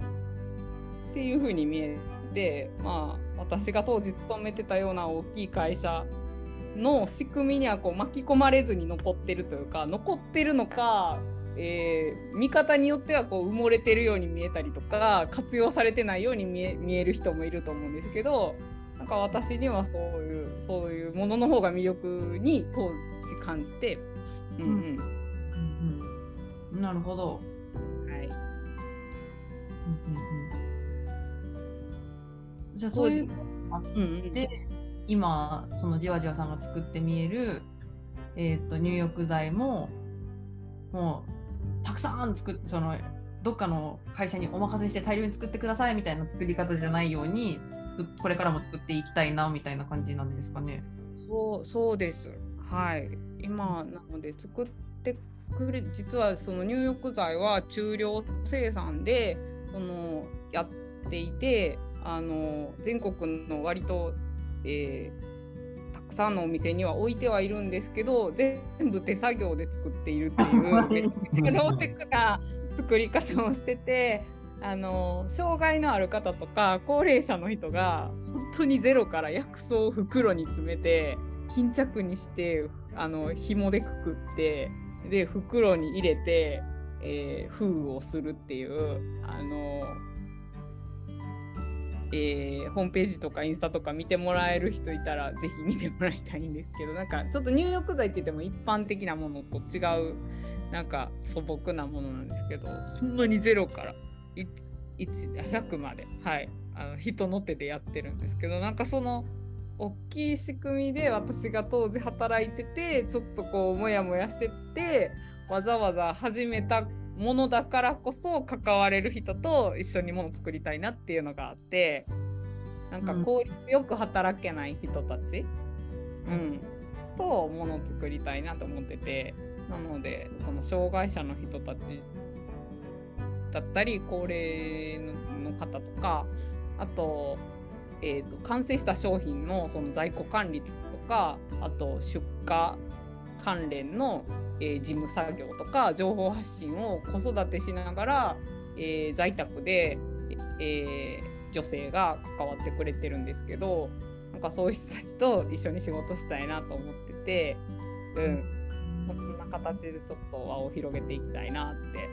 うん、っていう風に見えて、まあ、私が当時勤めてたような大きい会社の仕組みにはこう巻き込まれずに残ってるというか、残ってるのか、えー、見方によってはこう埋もれてるように見えたりとか、活用されてないように見え、見える人もいると思うんですけど、なんか私にはそういう、そういうものの方が魅力に当時感じて、うんうんうん、なるほど、はい、じゃあそういうあって、うん今そのじわじわさんが作って見える、えー、と入浴剤ももうたくさん作って、そのどっかの会社にお任せして大量に作ってくださいみたいな作り方じゃないように、これからも作っていきたいなみたいな感じなんですかね。そう、そうです、はい、今なので作ってくれ、実はその入浴剤は中量生産でそのやっていて、あの全国の割とえー、たくさんのお店には置いてはいるんですけど、全部手作業で作っているっていうめっちゃローテクな作り方をしてて、あの障害のある方とか高齢者の人が本当にゼロから薬草を袋に詰めて巾着にして、あの紐でくくって、で袋に入れて、えー、封をするっていう、あのえー、ホームページとかインスタとか見てもらえる人いたらぜひ見てもらいたいんですけど、なんかちょっと入浴剤って言っても一般的なものと違うなんか素朴なものなんですけど、ほんまにゼロからひゃくまで、はい、あの人の手でやってるんですけど、なんかその大きい仕組みで私が当時働いててちょっとこうモヤモヤしてて、わざわざ始めたものだからこそ関われる人と一緒にもの作りたいなっていうのがあって、なんか効率よく働けない人たち、うんうん、ともの作りたいなと思ってて、なのでその障害者の人たちだったり高齢の方とか、あと、えーと、完成した商品のその在庫管理とか、あと出荷関連の、えー、事務作業とか情報発信を子育てしながら、えー、在宅で、えー、女性が関わってくれてるんですけど、なんかそういう人たちと一緒に仕事したいなと思ってて、うん、そんな形でちょっと輪を広げていきたいなって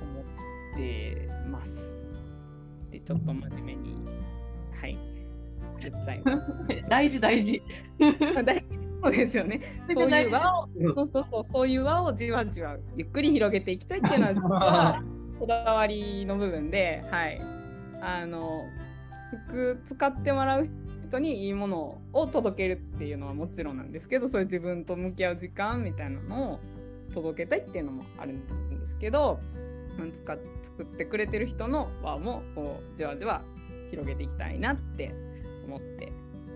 思ってます。で、ちょっと真面目に、はい、やっちゃいます。大事大事。大事そうですよね。そういう輪を、そうそうそう、そういう輪をじわじわゆっくり広げていきたいっていうのはこだわりの部分で、はい、あのつく使ってもらう人にいいものを届けるっていうのはもちろんなんですけど、そういう自分と向き合う時間みたいなのを届けたいっていうのもあるんですけど、使っ作ってくれてる人の輪もこうじわじわ広げていきたいなって思って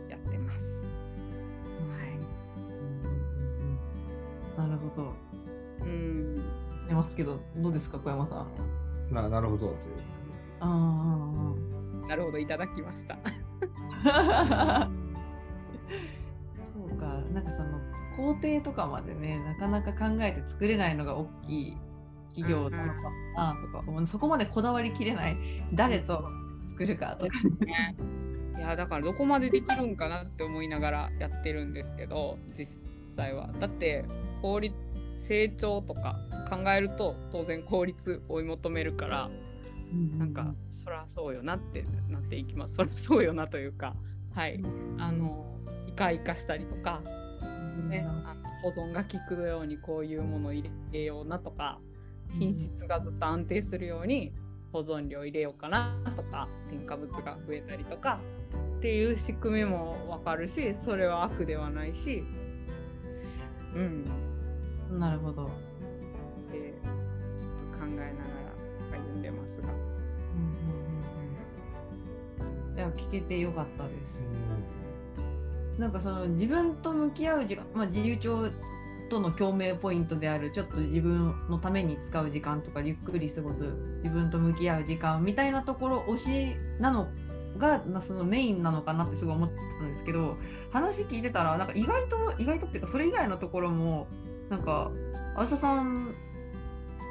やってます。はい、なるほど。うん。してますけど、どうですか小山さん。な、なるほどという感じです。ああ、なるほどいただきました。そうか、なんかその工程とかまでね、なかなか考えて作れないのが大きい企業なのかなとか、うんうん、そこまでこだわりきれない、誰と作るかとか、ね、いやだからどこまでできるんかなって思いながらやってるんですけど、実際はだって効率成長とか考えると当然効率追い求めるから、うん、なんかそらそうよなってなっていきます。そらそうよなというか、はい、あのイカイカしたりとか、ね、あの保存が効くようにこういうものを入れようなとか、品質がずっと安定するように保存料入れようかなとか、添加物が増えたりとかっていう仕組みも分かるし、それは悪ではないし、うん、なるほど。で、ちょっと考えながら歩んでますが、うん、いや聞けてよかったです。うん、なんかその自分と向き合う時間、まあ自由帳との共鳴ポイントであるちょっと自分のために使う時間とかゆっくり過ごす自分と向き合う時間みたいなところ推しなのがそのメインなのかなってすごい思ってたんですけど、話聞いてたらなんか意外と意外とっていうかそれ以外のところもなんかあうささん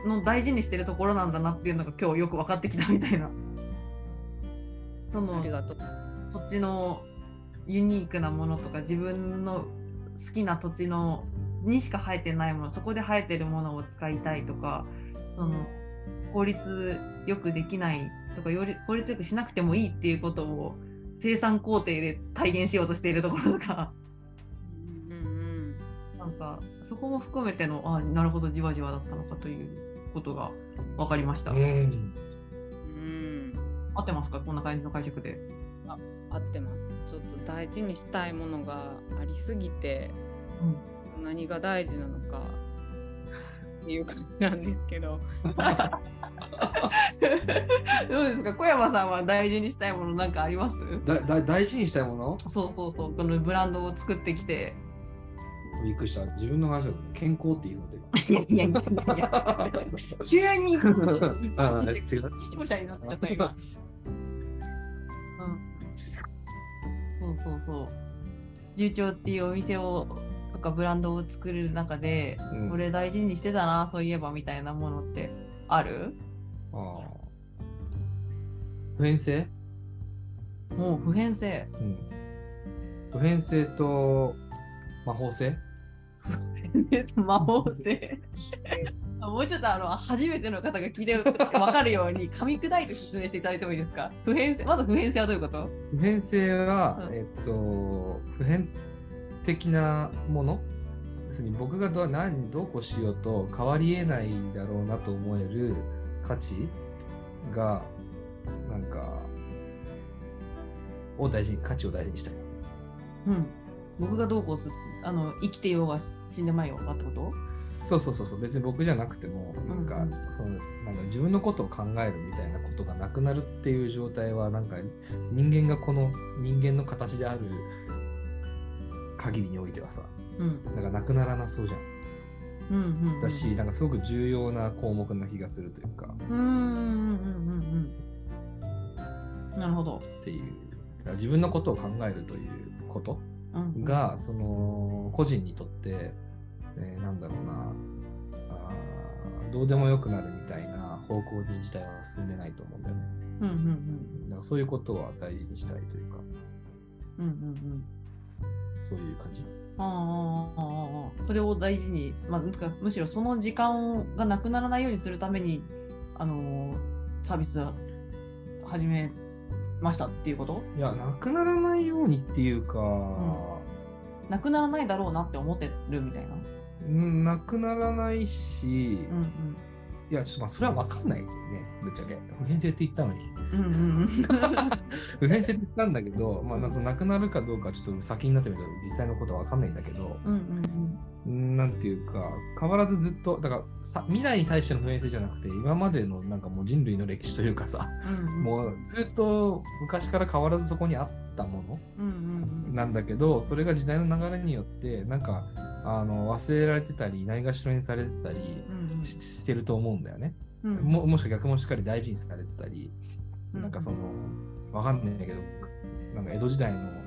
の大事にしてるところなんだなっていうのが今日よく分かってきたみたいな、そのありがとうそっちのユニークなものとか自分の好きな土地のにしか生えてないもの、そこで生えてるものを使いたいとか、その効率よくできないとかより効率よくしなくてもいいっていうことを生産工程で体現しようとしているところとか、うんうんうん、なんかそこも含めてのあなるほどじわじわだったのかということが分かりました。うんうん、合ってますかこんな感じの解釈で。あ合ってます。ちょっと大事にしたいものがありすぎて、うん何が大事なのかっていう感じなんですけどどうですか小山さんは大事にしたいものなんかあります？だだ大事にしたいもの？そうそうそう、このブランドを作ってきてびっくりした。自分の話は健康って言いそうだった。いやいやいや急に視聴者になっちゃった今、うん、そうそうそう重調っていうお店をとかブランドを作る中で、うん、これ大事にしてたなそういえばみたいなものってある？ああ普遍性？もう普遍性、うん、普遍性と魔法性？普遍性と魔法性もうちょっとあの初めての方が聞いて分かるように噛み砕いて説明していただいてもいいですか？普遍性、まず普遍性はどういうこと？普遍性は、うん、えっと普遍的なもの、別に僕が ど, 何どうこうしようと変わりえないだろうなと思える価値がなんかを大事に価値を大事にしたい。うん。僕がどうこうするあの生きてようが死んでまいようがってこと？そうそうそうそう。別に僕じゃなくてもなんか、うんうん、そのなんか自分のことを考えるみたいなことがなくなるっていう状態はなんか人間がこの人間の形である限りにおいてはさ、うん、なんかなくならなそうじゃん。うんうんうん、だし、なんかすごく重要な項目な気がするというか。うんうんうんうん。なるほど。っていう自分のことを考えるということが、うんうん、その個人にとって、えー、なんだろうなあ、どうでもよくなるみたいな方向に自体は進んでないと思うんだよね。うんうんうん。だからそういうことは大事にしたいというか。うんうんうん。そういう感じ。ああ、それを大事に、まあ、むしろその時間がなくならないようにするために、あのー、サービス始めましたっていうこと？いや、なくならないようにっていうか、うん、なくならないだろうなって思ってるみたいな。なくならないし、うんいやちょっとまあそれは分かんないよね、ぶっちゃけ普遍性って言ったのに、うんうん、普遍性って言ったんだけど、まあ、なくなるかどうかちょっと先になってみたら実際のことは分かんないんだけど、うんうんうん、なんていうか変わらずずっとだからさ未来に対しての普遍性じゃなくて今までのなんかもう人類の歴史というかさ、うんうん、もうずっと昔から変わらずそこにあったもの、うんうんうん、なんだけどそれが時代の流れによってなんかあの忘れられてたりないがしろにされてたり し,、うん、してると思うんだよね、うん、も, もしか逆もしっかり大事にされてたり、うん、なんかそのわかんないけどなんか江戸時代のなんか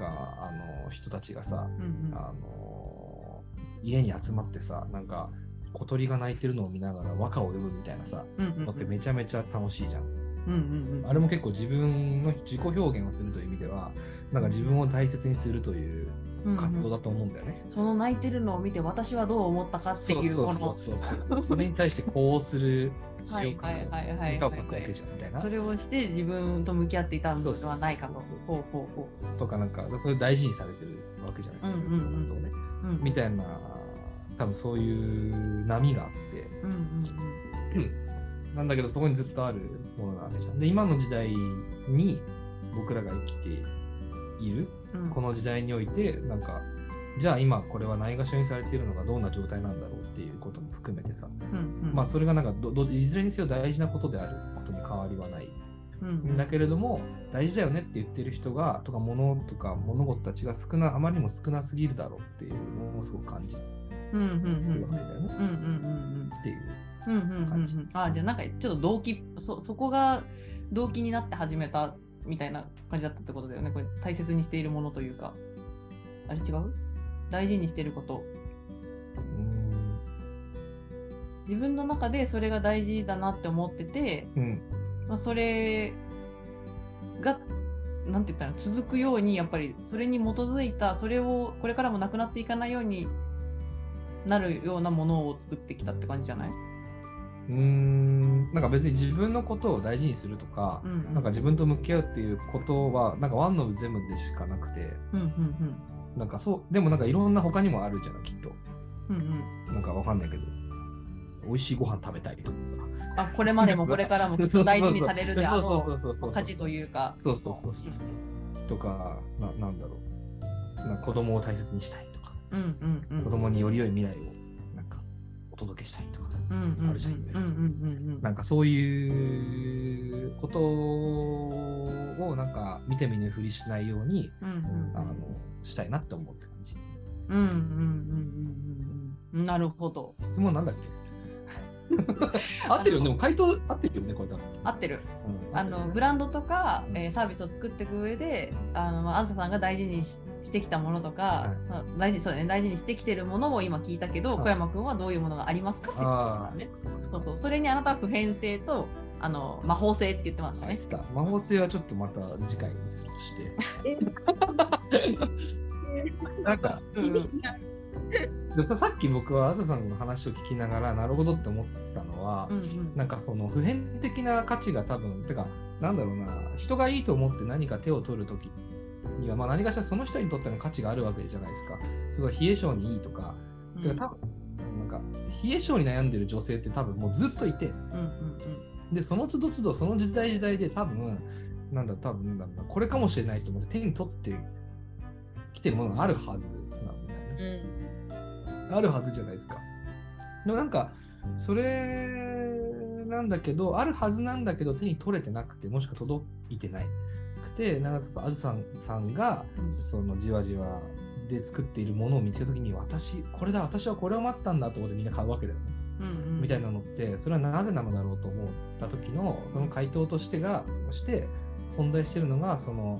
あの人たちがさ、うん、あの家に集まってさなんか小鳥が鳴いてるのを見ながら和歌を詠むみたいなさ、うん、のってめちゃめちゃ楽しいじゃん、うんうんうん、あれも結構自分の自己表現をするという意味ではなんか自分を大切にするという活動だと思うんだよね、うんうん、その泣いてるのを見て私はどう思ったかっていうこのそれに対してこうする詩を書くわけじゃんみたいなそれをして自分と向き合っていたのではないかとそうそうそうそうとかなんかそれ大事にされてるわけじゃないですか、うんうんうんねうん、みたいな多分そういう波があって、うんうんうん、なんだけどそこにずっとあるものなわけじゃんで今の時代に僕らが生きている、うん、この時代においてなんかじゃあ今これはないがしろにされているのがどんな状態なんだろうっていうことも含めてさ、うんうん、まあそれがなんかどどいずれにせよ大事なことであることに変わりはない、うんうん、だけれども大事だよねって言ってる人がとか物とか物事たちが少なあまりにも少なすぎるだろうっていうのをすごく感じるわけだよねっていう感じあじゃあなんかちょっと動機 そ, そこが動機になって始めたみたいな感じだったってことだよねこれ大切にしているものというかあれ違う大事にしていることうん自分の中でそれが大事だなって思ってて、うんまあ、それがなんて言ったら続くようにやっぱりそれに基づいたそれをこれからもなくなっていかないようになるようなものを作ってきたって感じじゃない？うーんなんか別に自分のことを大事にするとか、うんうん、なんか自分と向き合うっていうことはなんかワンノブゼムでしかなくて、うんうんうん、なんかそうでもなんかいろんな他にもあるじゃないきっと、うんうん、なんかわかんないけど美味しいご飯食べたいとかさあこれまでもこれからもきっと大事にされるであろう価値というかそうそうそうそうとか な, なんだろうなんか子供を大切にしたいとかさ、うんうんうん、子供により良い未来をお届けしたいとかさ、うんうん、あるじゃん。なんかそういうことをなんか見て見ぬふりしないように、うんうんうん、あのしたいなって思うって感じ。うんうんうんうん。なるほど。質問なんだっけ？合ってるよね。回答合ってるよねこれ多分。合ってる。うん、あのブランドとか、うんえー、サービスを作っていく上で、あのあずささんが大事にししてきたものとか、はい、大事そうだね大事にしてきてるものを今聞いたけど、はい、小山くんはどういうものがありますかってことだね。そうそうそう。それにあなたは普遍性とあの魔法性って言ってましたね。魔法性はちょっとまた次回にするとして。なんか。でも さ, さっき僕はあずさんの話を聞きながらなるほどって思ったのは、うんうん、なんかその普遍的な価値が多分てかなんだろうな人がいいと思って何か手を取るときには、まあ、何かしらその人にとっての価値があるわけじゃないですかそれは冷え性にいいとか、うん、てか多分なんか冷え性に悩んでる女性って多分もうずっといて、うんうんうん、でその都度都度その時代時代で多分なんだ多分なんだこれかもしれないと思って手に取ってきてるものがあるはずなんだよね、うんあるはずじゃないですか。でもなんかそれなんだけどあるはずなんだけど手に取れてなくてもしくは届いてなくてなんかあずさんがそのじわじわで作っているものを見つけた時に私これだ私はこれを待ってたんだと思ってみんな買うわけだよね、うんうん、みたいなのってそれはなぜなのだろうと思った時のその回答としてがして存在しているのがその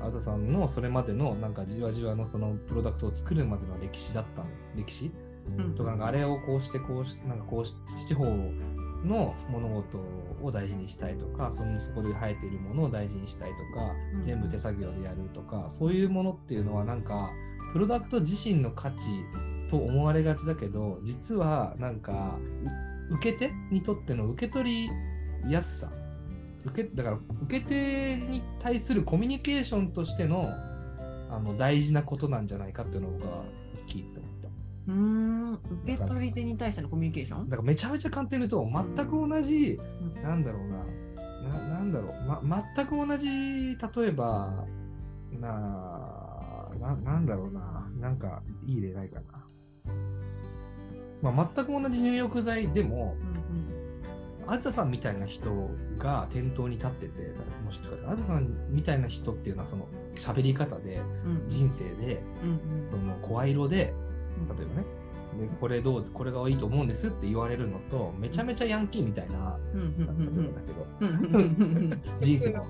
あずさんのそれまでのなんかじわじわのそのプロダクトを作るまでの歴史だったの歴史、うん、とかなんかあれをこうしてこうしなんかこうし地方の物事を大事にしたいとかそのそこで生えているものを大事にしたいとか、うん、全部手作業でやるとかそういうものっていうのはなんかプロダクト自身の価値と思われがちだけど実はなんか受け手にとっての受け取りやすさ受けだから受け手に対するコミュニケーションとしてのあの大事なことなんじゃないかっていうのが聞いて思った。うーん、受け取り手に対してのコミュニケーションだからめちゃめちゃ簡単に言うと全く同じ、うん、なんだろうな な, なんだろう、ま、全く同じ例えばなな、なんだろうな、なんかいい例ないかな、まあ、全く同じ入浴剤でも、うんうん、あずささんみたいな人が店頭に立ってて、もしかしたらあずささんみたいな人っていうのはその喋り方で、うん、人生で、うんうん、その声色で例えばね、でこれどうこれがいいと思うんですって言われるのと、めちゃめちゃヤンキーみたいな、うん、例えばだけど人生のも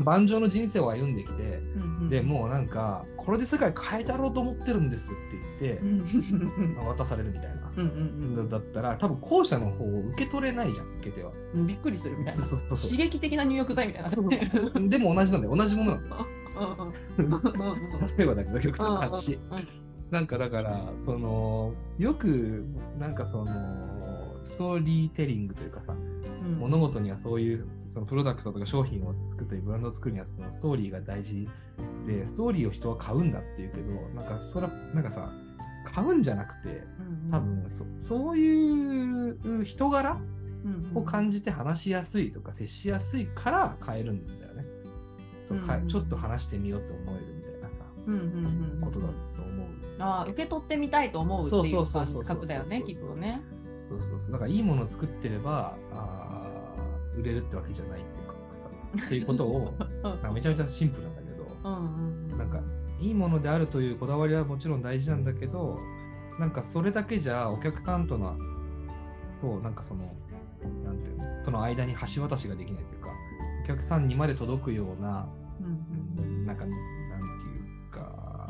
う万丈の人生を歩んできてでもうなんかこれで世界変えたろうと思ってるんですって言って渡されるみたいなだったら多分後者の方を受け取れないじゃん、受け手はびっくりするみたいな、そうそうそうそう、刺激的な入浴剤みたいなでも同じなんだよ、同じものなんだ例えばだけど極端な話なんかだからそのよくなんかそのストーリーテリングというかさ、うん、物事にはそういうそのプロダクトとか商品を作ったりブランドを作るにはそのストーリーが大事で、ストーリーを人は買うんだっていうけど、なんかそらなんかさ買うんじゃなくて多分 そ, そういう人柄を感じて話しやすいとか接しやすいから買えるんだよね、とかちょっと話してみようと思えるみたいなさ、うんうんうん、ことだと思う。ああ、受け取ってみたいと思うっていう感覚だよね、きっとね。そうそうそう。だからいいものを作ってればあ売れるってわけじゃないっていうかさ、っていうことをなんかめちゃめちゃシンプルなんだけど、うんうん、なんかいいものであるというこだわりはもちろん大事なんだけど、なんかそれだけじゃお客さんとのとなんかそのなんていうのとの間に橋渡しができないというか、お客さんにまで届くような、うん、なんか。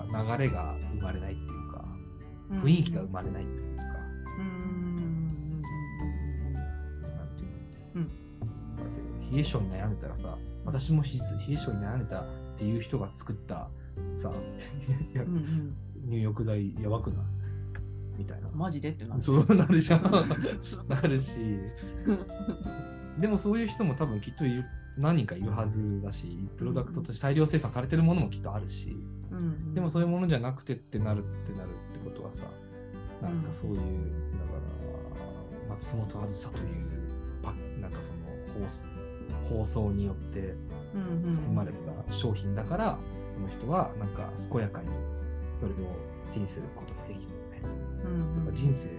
流れが生まれないっていうか、雰囲気が生まれないっていうか、うん、なんていうの、うん、だって冷え性に悩んでたらさ、私も冷え性に悩んでたっていう人が作ったさ、うん、入浴剤やばくないみたいな、マジでってなる、そうなるじゃんなるしでもそういう人も多分きっといる、何人かいるはずだし、プロダクトとして大量生産されてるものもきっとあるし、うんうん、でもそういうものじゃなくてってなるってなるってことはさ、なんかそういう、うん、だから松本あずさというパなんかその放送によって包まれた商品だから、うんうんうん、その人はなんか健やかにそれを手にすることができるよね、うんうん、それが人生だ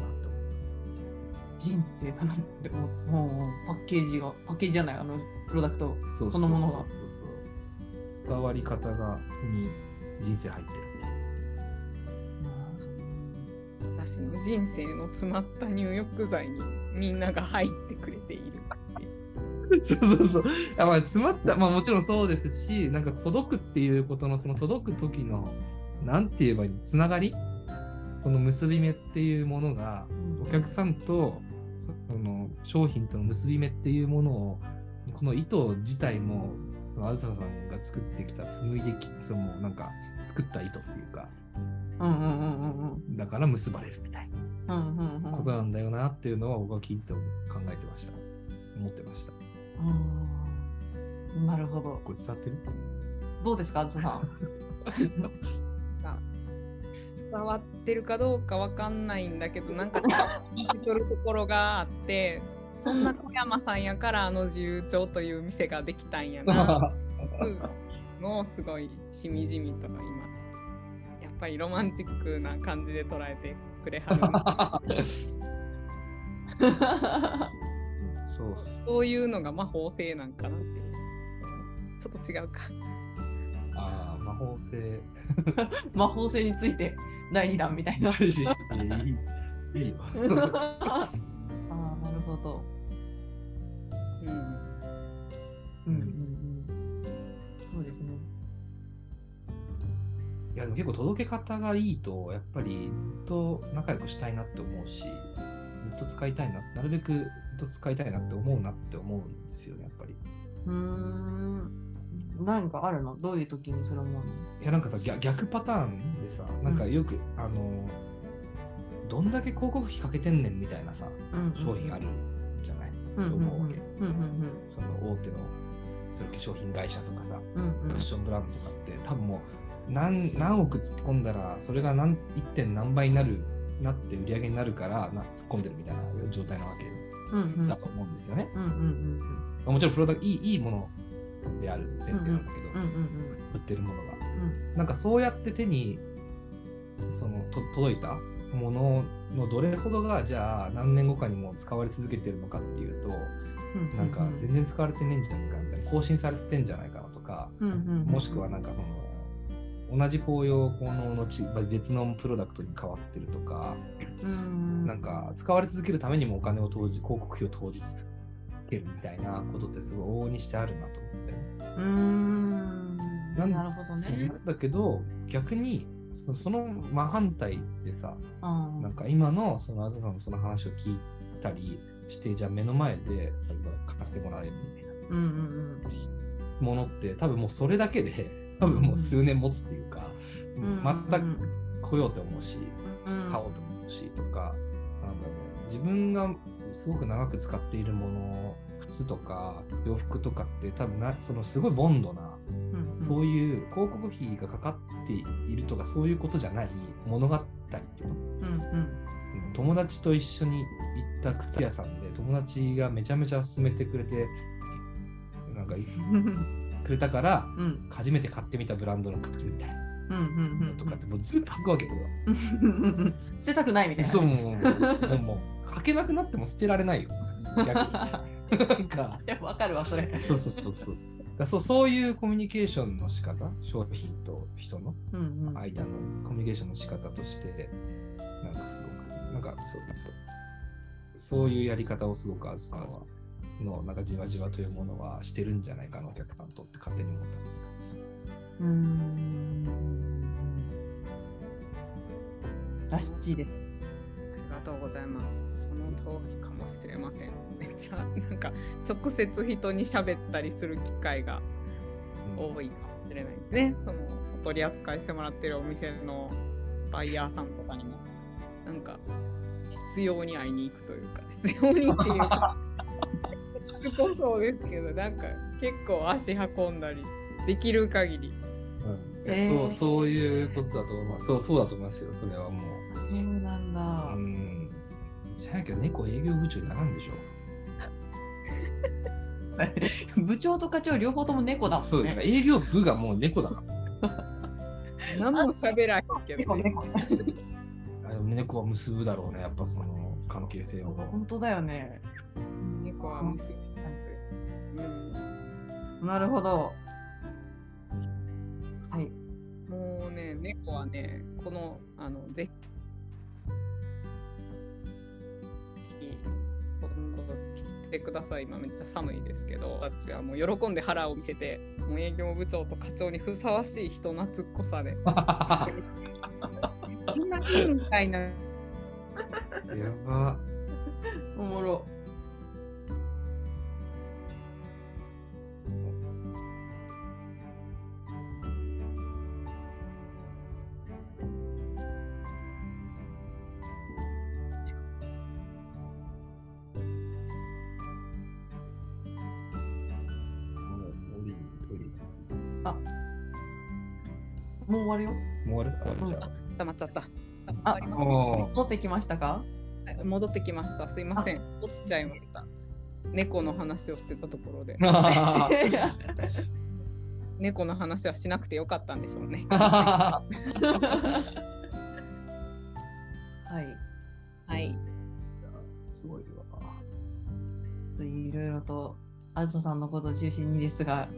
なと思って、人生だなって思って、もうパッケージがパッケージじゃない、あのプロダクトそのものが。そうそうそうそうそう、伝わり方がに人生入ってる。私の人生の詰まった入浴剤にみんなが入ってくれているっていうそうそうそう、あ、まあ、詰まった、まあ、もちろんそうですし、なんか届くっていうことのその届く時のなんて言えばいい、つながり、この結び目っていうものがお客さんとその商品との結び目っていうものを、この糸自体もそのあずささんが作ってきた、紡いできそのなんか作った糸っていうか、うんうんうんうん、だから結ばれるみたいな、うんうんうん、ことなんだよなっていうのは僕は聞いてて考えてました、思ってました。うん、なるほど。これ伝わってる？どうですか、あずささん。伝わってるかどうかわかんないんだけど、なんか聞き取るところがあって。そんな小山さんやからあの自由帳という店ができたんやなもうすごいしみじみと今やっぱりロマンチックな感じで捉えてくれはるそうそういうのが魔法性なんかなって、ちょっと違うか、あー魔法性魔法性についてだいにだんみたいな、いいいいよなるほど、うんうんうん、そうですね。いやでも結構届け方がいいとやっぱりずっと仲良くしたいなって思うし、ずっと使いたいな、なるべくずっと使いたいなって思うなって思うんですよね、やっぱり。うーん、何かあるの？どういう時にそれ思うの？いやなんかさ 逆, 逆パターンでさ、なんかよく、うん、あの。どんだけ広告費かけてんねんみたいなさ、うんうん、商品あるじゃない、うんうん、と思うわけ、うんうんうん、その大手のそれ化粧品会社とかさ、うんうん、ファッションブランドとかって多分もう何, 何億突っ込んだらそれが何 いってん 何倍になるなって売り上げになるからな突っ込んでるみたいな状態なわけよ、うんうん、だと思うんですよね、うんうんうんうん、もちろんプロダクトい い, いいものである前提なんだけど、うんうんうんうん、売ってるものが、うん、なんかそうやって手にそのと届いたもののどれほどがじゃあ何年後かにも使われ続けてるのかっていうと、うんうんうん、なんか全然使われてねえんじゃないかみたいな、更新されてんじゃないかなとか、うんうんうん、もしくはなんかその同じ紅葉効能のち別のプロダクトに変わってるとか、うん、なんか使われ続けるためにもお金を投じ広告費を投じ続けるみたいなことってすごい往々にしてあるなと思って、ね、うーんなんなるほどね。だけど逆にその真反対でさ、うん、なんか今のそのあずさんのその話を聞いたりしてじゃあ目の前で買ってもらえるみたいな、うんうんうん、ものって多分もうそれだけで多分もう数年持つっていうか、うんうんうん、全く来ようと思うし、うんうん、買おうと思うしとか、なんだろうね、自分がすごく長く使っているもの、靴とか洋服とかって多分なそのすごいボンドな、うんうん、そういう広告費がかかっているとかそういうことじゃない物語っていうの、うんうん、その友達と一緒に行った靴屋さんで友達がめちゃめちゃ勧めてくれてなんかくれたから、うん、初めて買ってみたブランドの靴みたいな、うんうんうん、とかってもうずっと履くわけよ捨てたくないみたいな。そうもうもう履けなくなっても捨てられないよ逆になんかいや分かるわそれそうそうそうそうだそうそういうコミュニケーションの仕方、商品と人の間のコミュニケーションの仕方としてなんかすごくなんかそうそういうやり方をすごくあずさんはのなんかじわじわというものはしてるんじゃないかなお客さんとって勝手に思った。うーんらしいです。ありがとうございます。その通りかもしれません。めっちゃなんか直接人に喋ったりする機会が多いかもしれないですね、うん、そのお取り扱いしてもらってるお店のバイヤーさんとかにもなんか必要に会いに行くというか必要にっていうかしつこそうですけどなんか結構足運んだりできる限り、うんえー、そうそういうことだと思います。そうそうだと思いますよ。それはもうそうなんだ。うんじゃなきゃ猫営業部長にならんでしょ部長と課長両方とも猫だもんね。そうですね。営業部がもう猫だから何も喋らないけど、ね、猫猫あ猫は結ぶだろうねやっぱその関係性を。本当だよね。猫は結びます。なるほど。はい。もうね、猫はね、このあのぜひ今度来てください。今めっちゃ寒いですけど、あっちはもう喜んで腹を見せて、もう営業部長と課長にふさわしい人懐っこさで。みんないいみたいな。やばおもろあもう終わるよもう終わる、終わるじゃん、うん、溜まっちゃったああ戻ってきましたか？戻ってきました。すいません。落ちちゃいました。猫の話をしてたところで。猫の話はしなくてよかったんでしょうね。はいはい。すごいわ。ちょっといろいろとあずささんのことを中心にですが、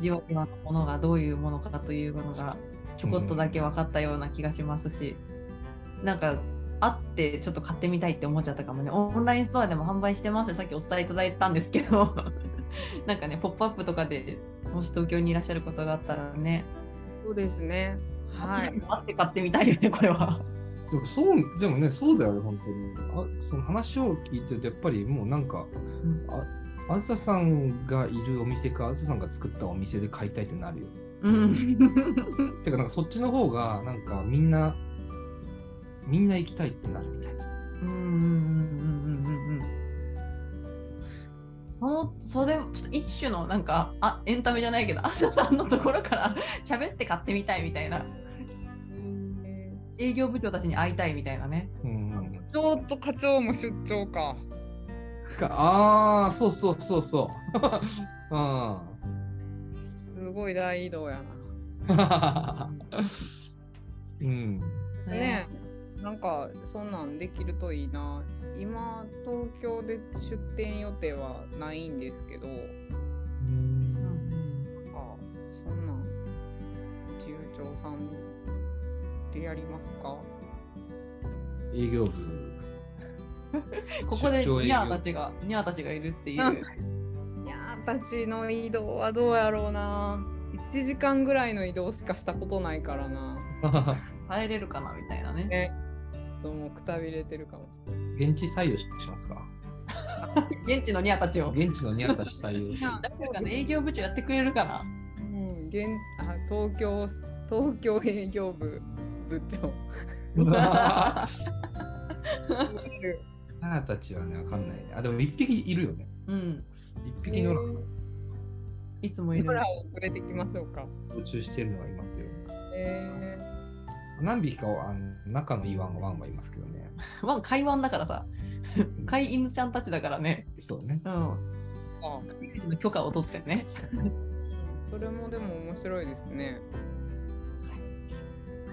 じわじわのものがどういうものかというものがちょこっとだけ分かったような気がしますし、うん、なんか。あってちょっと買ってみたいって思っちゃったかもね。オンラインストアでも販売してますってさっきお伝えいただいたんですけどなんかねポップアップとかでもし東京にいらっしゃることがあったらね。そうですね。はい。あって買ってみたいよねこれは。でもそうでもねそうだよね本当に。あその話を聞いてるとやっぱりもうなんか、うん、ああずささんがいるお店かあずささんが作ったお店で買いたいってなるよ。うん。てかなんかそっちの方がなんかみんな。みんな行きたいってなるみたいな。うんうんうんうんうんうん。それちょっと一種のなんかあエンタメじゃないけど、あささんのところから喋って買ってみたいみたいな、営業部長たちに会いたいみたいなね。うん、部長と課長も出張か。ああ、そうそうそうそう。うん、すごい大移動やな。うん。ねえ、なんかそんなんできるといいな。今東京で出店予定はないんですけど、うん、なんかそんなん自由帳さんでやりますか？営業部ここでニャーたちがニャーたちがいるっていう、ニャーたちの移動はどうやろうな。いちじかんぐらいの移動しかしたことないからな。入れるかなみたいなね。ね、もうくたびれてるかもしれない。現地採用しますか？現地のニャーたちを。現地のニャーたち採用。誰かの営業部長やってくれるかな？うん、現あ東京東京営業部部長。ニャーたちはね、わかんない。あ、でも一匹いるよね。うん。一匹の、えー、いつもいる。空を連れてきましょうか。集中してるのはいますよ。えー何匹かあの仲のいいワンワンはいますけどね。ワン飼いワンだからさ、飼い犬ちゃんたちだからね。そうね。うん。飼い主の許可を取ってね。それもでも面白いですね。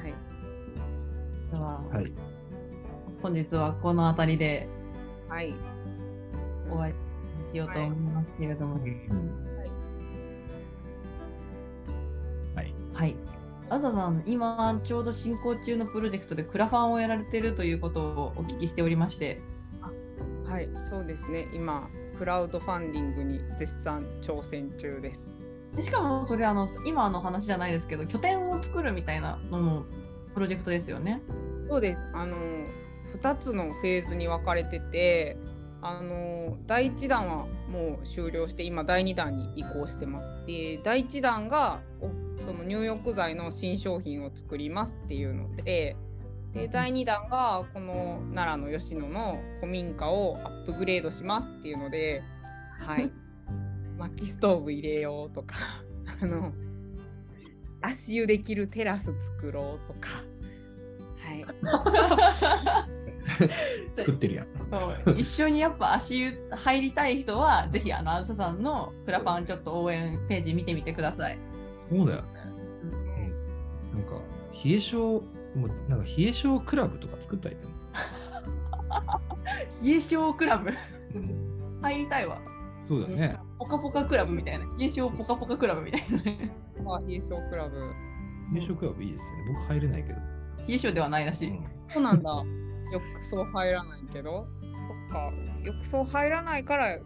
はい。では、はい、本日はこのあたりで、はい、お会いしようと思いますけれども。はい。はい。はいあささん、今ちょうど進行中のプロジェクトでクラファンをやられているということをお聞きしておりまして。あ、はい、そうですね。今クラウドファンディングに絶賛挑戦中です。しかもそれあの今の話じゃないですけど、拠点を作るみたいなのもプロジェクトですよね。そうです。あのふたつのフェーズに分かれてて、あのだいいちだんはもう終了して、今だいにだんに移行してます。でだいいちだんがその入浴剤の新商品を作りますっていうの で, でだいにだんがこの奈良の吉野の古民家をアップグレードしますっていうので、はい、薪ストーブ入れようとかあの足湯できるテラス作ろうとか、はい作ってるやん。一緒にやっぱ足湯入りたい人はぜひあのあずささんのクラファンちょっと応援ページ見てみてください。そうだよね、うん、なんか冷え性もうなんか冷え性クラブとか作ったり冷え性クラブ入りたいわ。そうだね。ポカポカクラブみたいな、冷え性ポカポカクラブみたいなあ冷え性クラブ、冷え性クラブいいですよね。僕入れないけど。冷え性ではないらしい、うん、そうなんだ浴槽入らないけど、そっか、浴槽入らないから、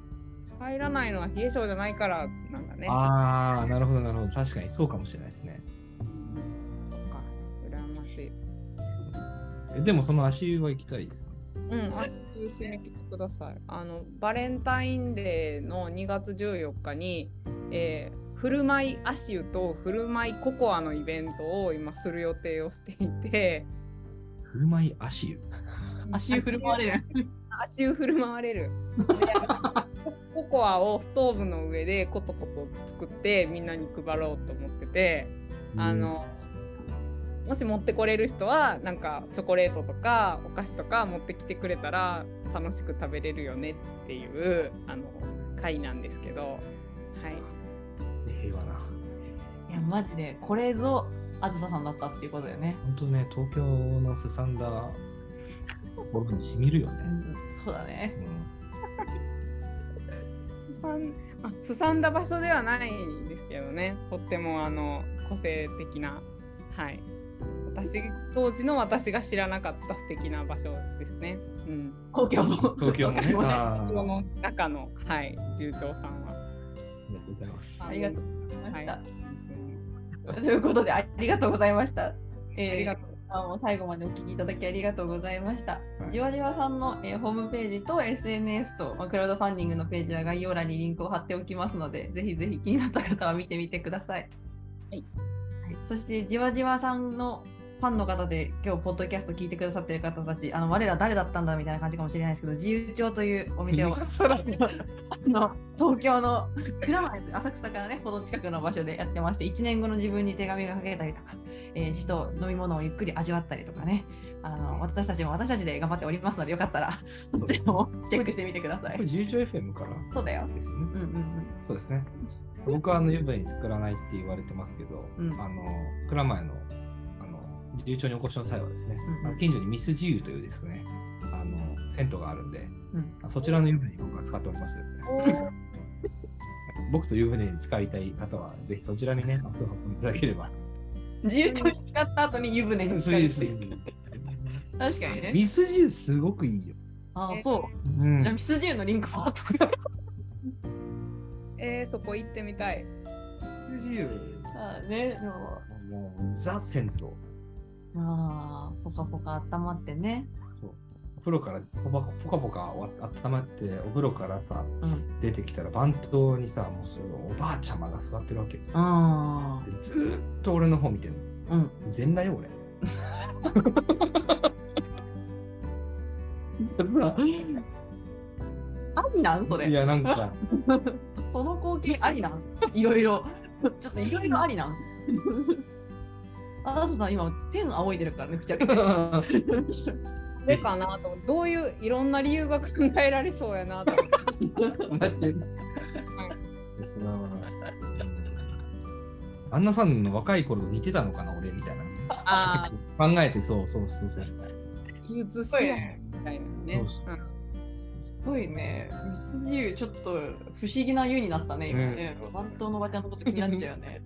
入らないのは冷え性じゃないからなんだね。ああ、なるほどなるほど、確かにそうかもしれないですね。そっか、羨ましい。でもその足湯は行きたいですね。うん、足湯しに来てください。あのバレンタインデーのにがつじゅうよっかに、えー、振る舞い足湯と振る舞いココアのイベントを今する予定をしていて。振る舞い足湯足湯振る舞われる足湯振る舞われるココアをストーブの上でコトコト作ってみんなに配ろうと思ってて、あのもし持ってこれる人はなんかチョコレートとかお菓子とか持ってきてくれたら楽しく食べれるよねっていうあの会なんですけど、はい、平和な。いやマジでこれぞあずささんだったっていうことだよね。本当ね、東京のすさんだボロにしみるよね、うん、そうだね、うん、すさんあすさんだ場所ではないんですけどね、とってもあの個性的な、はい、私当時の私が知らなかった素敵な場所ですね、うん、東京も東京もね東京の中の、はい、住長さんはありがとうございます。ありがとうございました、はい、ということでありがとうございました、えー、ありがとう最後までお聞きいただきありがとうございました、はい、じわじわさんの、えー、ホームページと エスエヌエス と、まあ、クラウドファンディングのページは概要欄にリンクを貼っておきますので、ぜひぜひ気になった方は見てみてください、はいはい、そしてじわじわさんのファンの方で今日ポッドキャスト聞いてくださってる方たち、あの我ら誰だったんだみたいな感じかもしれないですけど、自由帳というお店をの東京の蔵前、浅草からねほど近くの場所でやってまして、いちねんごの自分に手紙が書けたりとか、えー、詩と飲み物をゆっくり味わったりとかね、あの私たちも私たちで頑張っておりますので、よかったらそっちもチェックしてみてください。これ自由帳 エフエム からそうだよですよね、うんうんうん、そうですね。僕はあの湯船に作らないって言われてますけど、うん、あの蔵前の自由帳にお越しの際はですね、うん、近所にミス自由というですね、あの銭湯があるんで、うん、そちらの湯船に僕は使っておりますので、ね、僕と湯船に使いたい方はぜひそちらにね足を運んでいただければ。自由帳に使った後に湯船に使いたい確かにね、ミス自由すごくいいよ。ああそう、うん、じゃあミス自由のリンクもあった。えー、そこ行ってみたい。ミス自由ああね、もうザ銭湯、あーポカポカ温まってね、そうお風呂からポカポカポカ温まってお風呂からさ、うん、出てきたら番頭にさ、もうそのおばあちゃまが座ってるわけよ。あーずーっと俺の方見てるの、うん、全裸よ俺。さありなんそれ。いやなんかその光景ありなんいろいろちょっといろいろありなんあさん今天仰いでるからめくちゃくちゃでかなと、どういういろんな理由が考えられそうやなとあんなさんの若い頃と似てたのかな俺みたいなあ考えて、そうそうそうそう気うつしねみたいなね、すごいね。ミス自由ちょっと不思議な湯になったね今ね、うん、番頭のおばちゃんのこと気になっちゃうよね。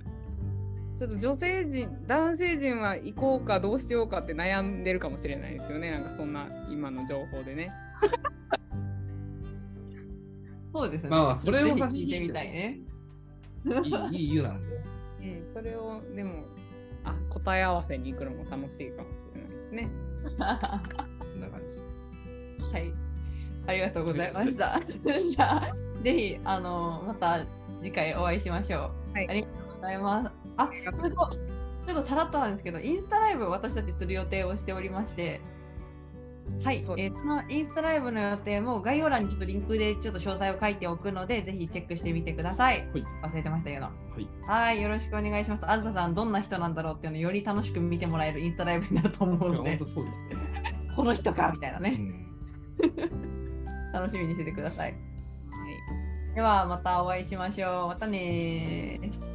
ちょっと女性陣、男性陣は行こうかどうしようかって悩んでるかもしれないですよね。なんかそんな今の情報でね。そうですね。まあそれを聞いてみたいね。いい湯なんで。うん、それをでもあ答え合わせに行くのも楽しいかもしれないですね。こんな感じ。はい、ありがとうございました。じゃあぜひあのまた次回お会いしましょう。はい、ありがとうございます。あ、それとちょっとさらっとなんですけど、インスタライブを私たちする予定をしておりまして、はい、その、えー、インスタライブの予定も概要欄にちょっとリンクでちょっと詳細を書いておくので、ぜひチェックしてみてください。はい、忘れてましたよな。はい、はいよろしくお願いします。あずささんどんな人なんだろうっていうのをより楽しく見てもらえるインスタライブになると思うので、本当そうですねこの人かみたいなね、うん、楽しみにしててください。はい、ではまたお会いしましょう。またねー。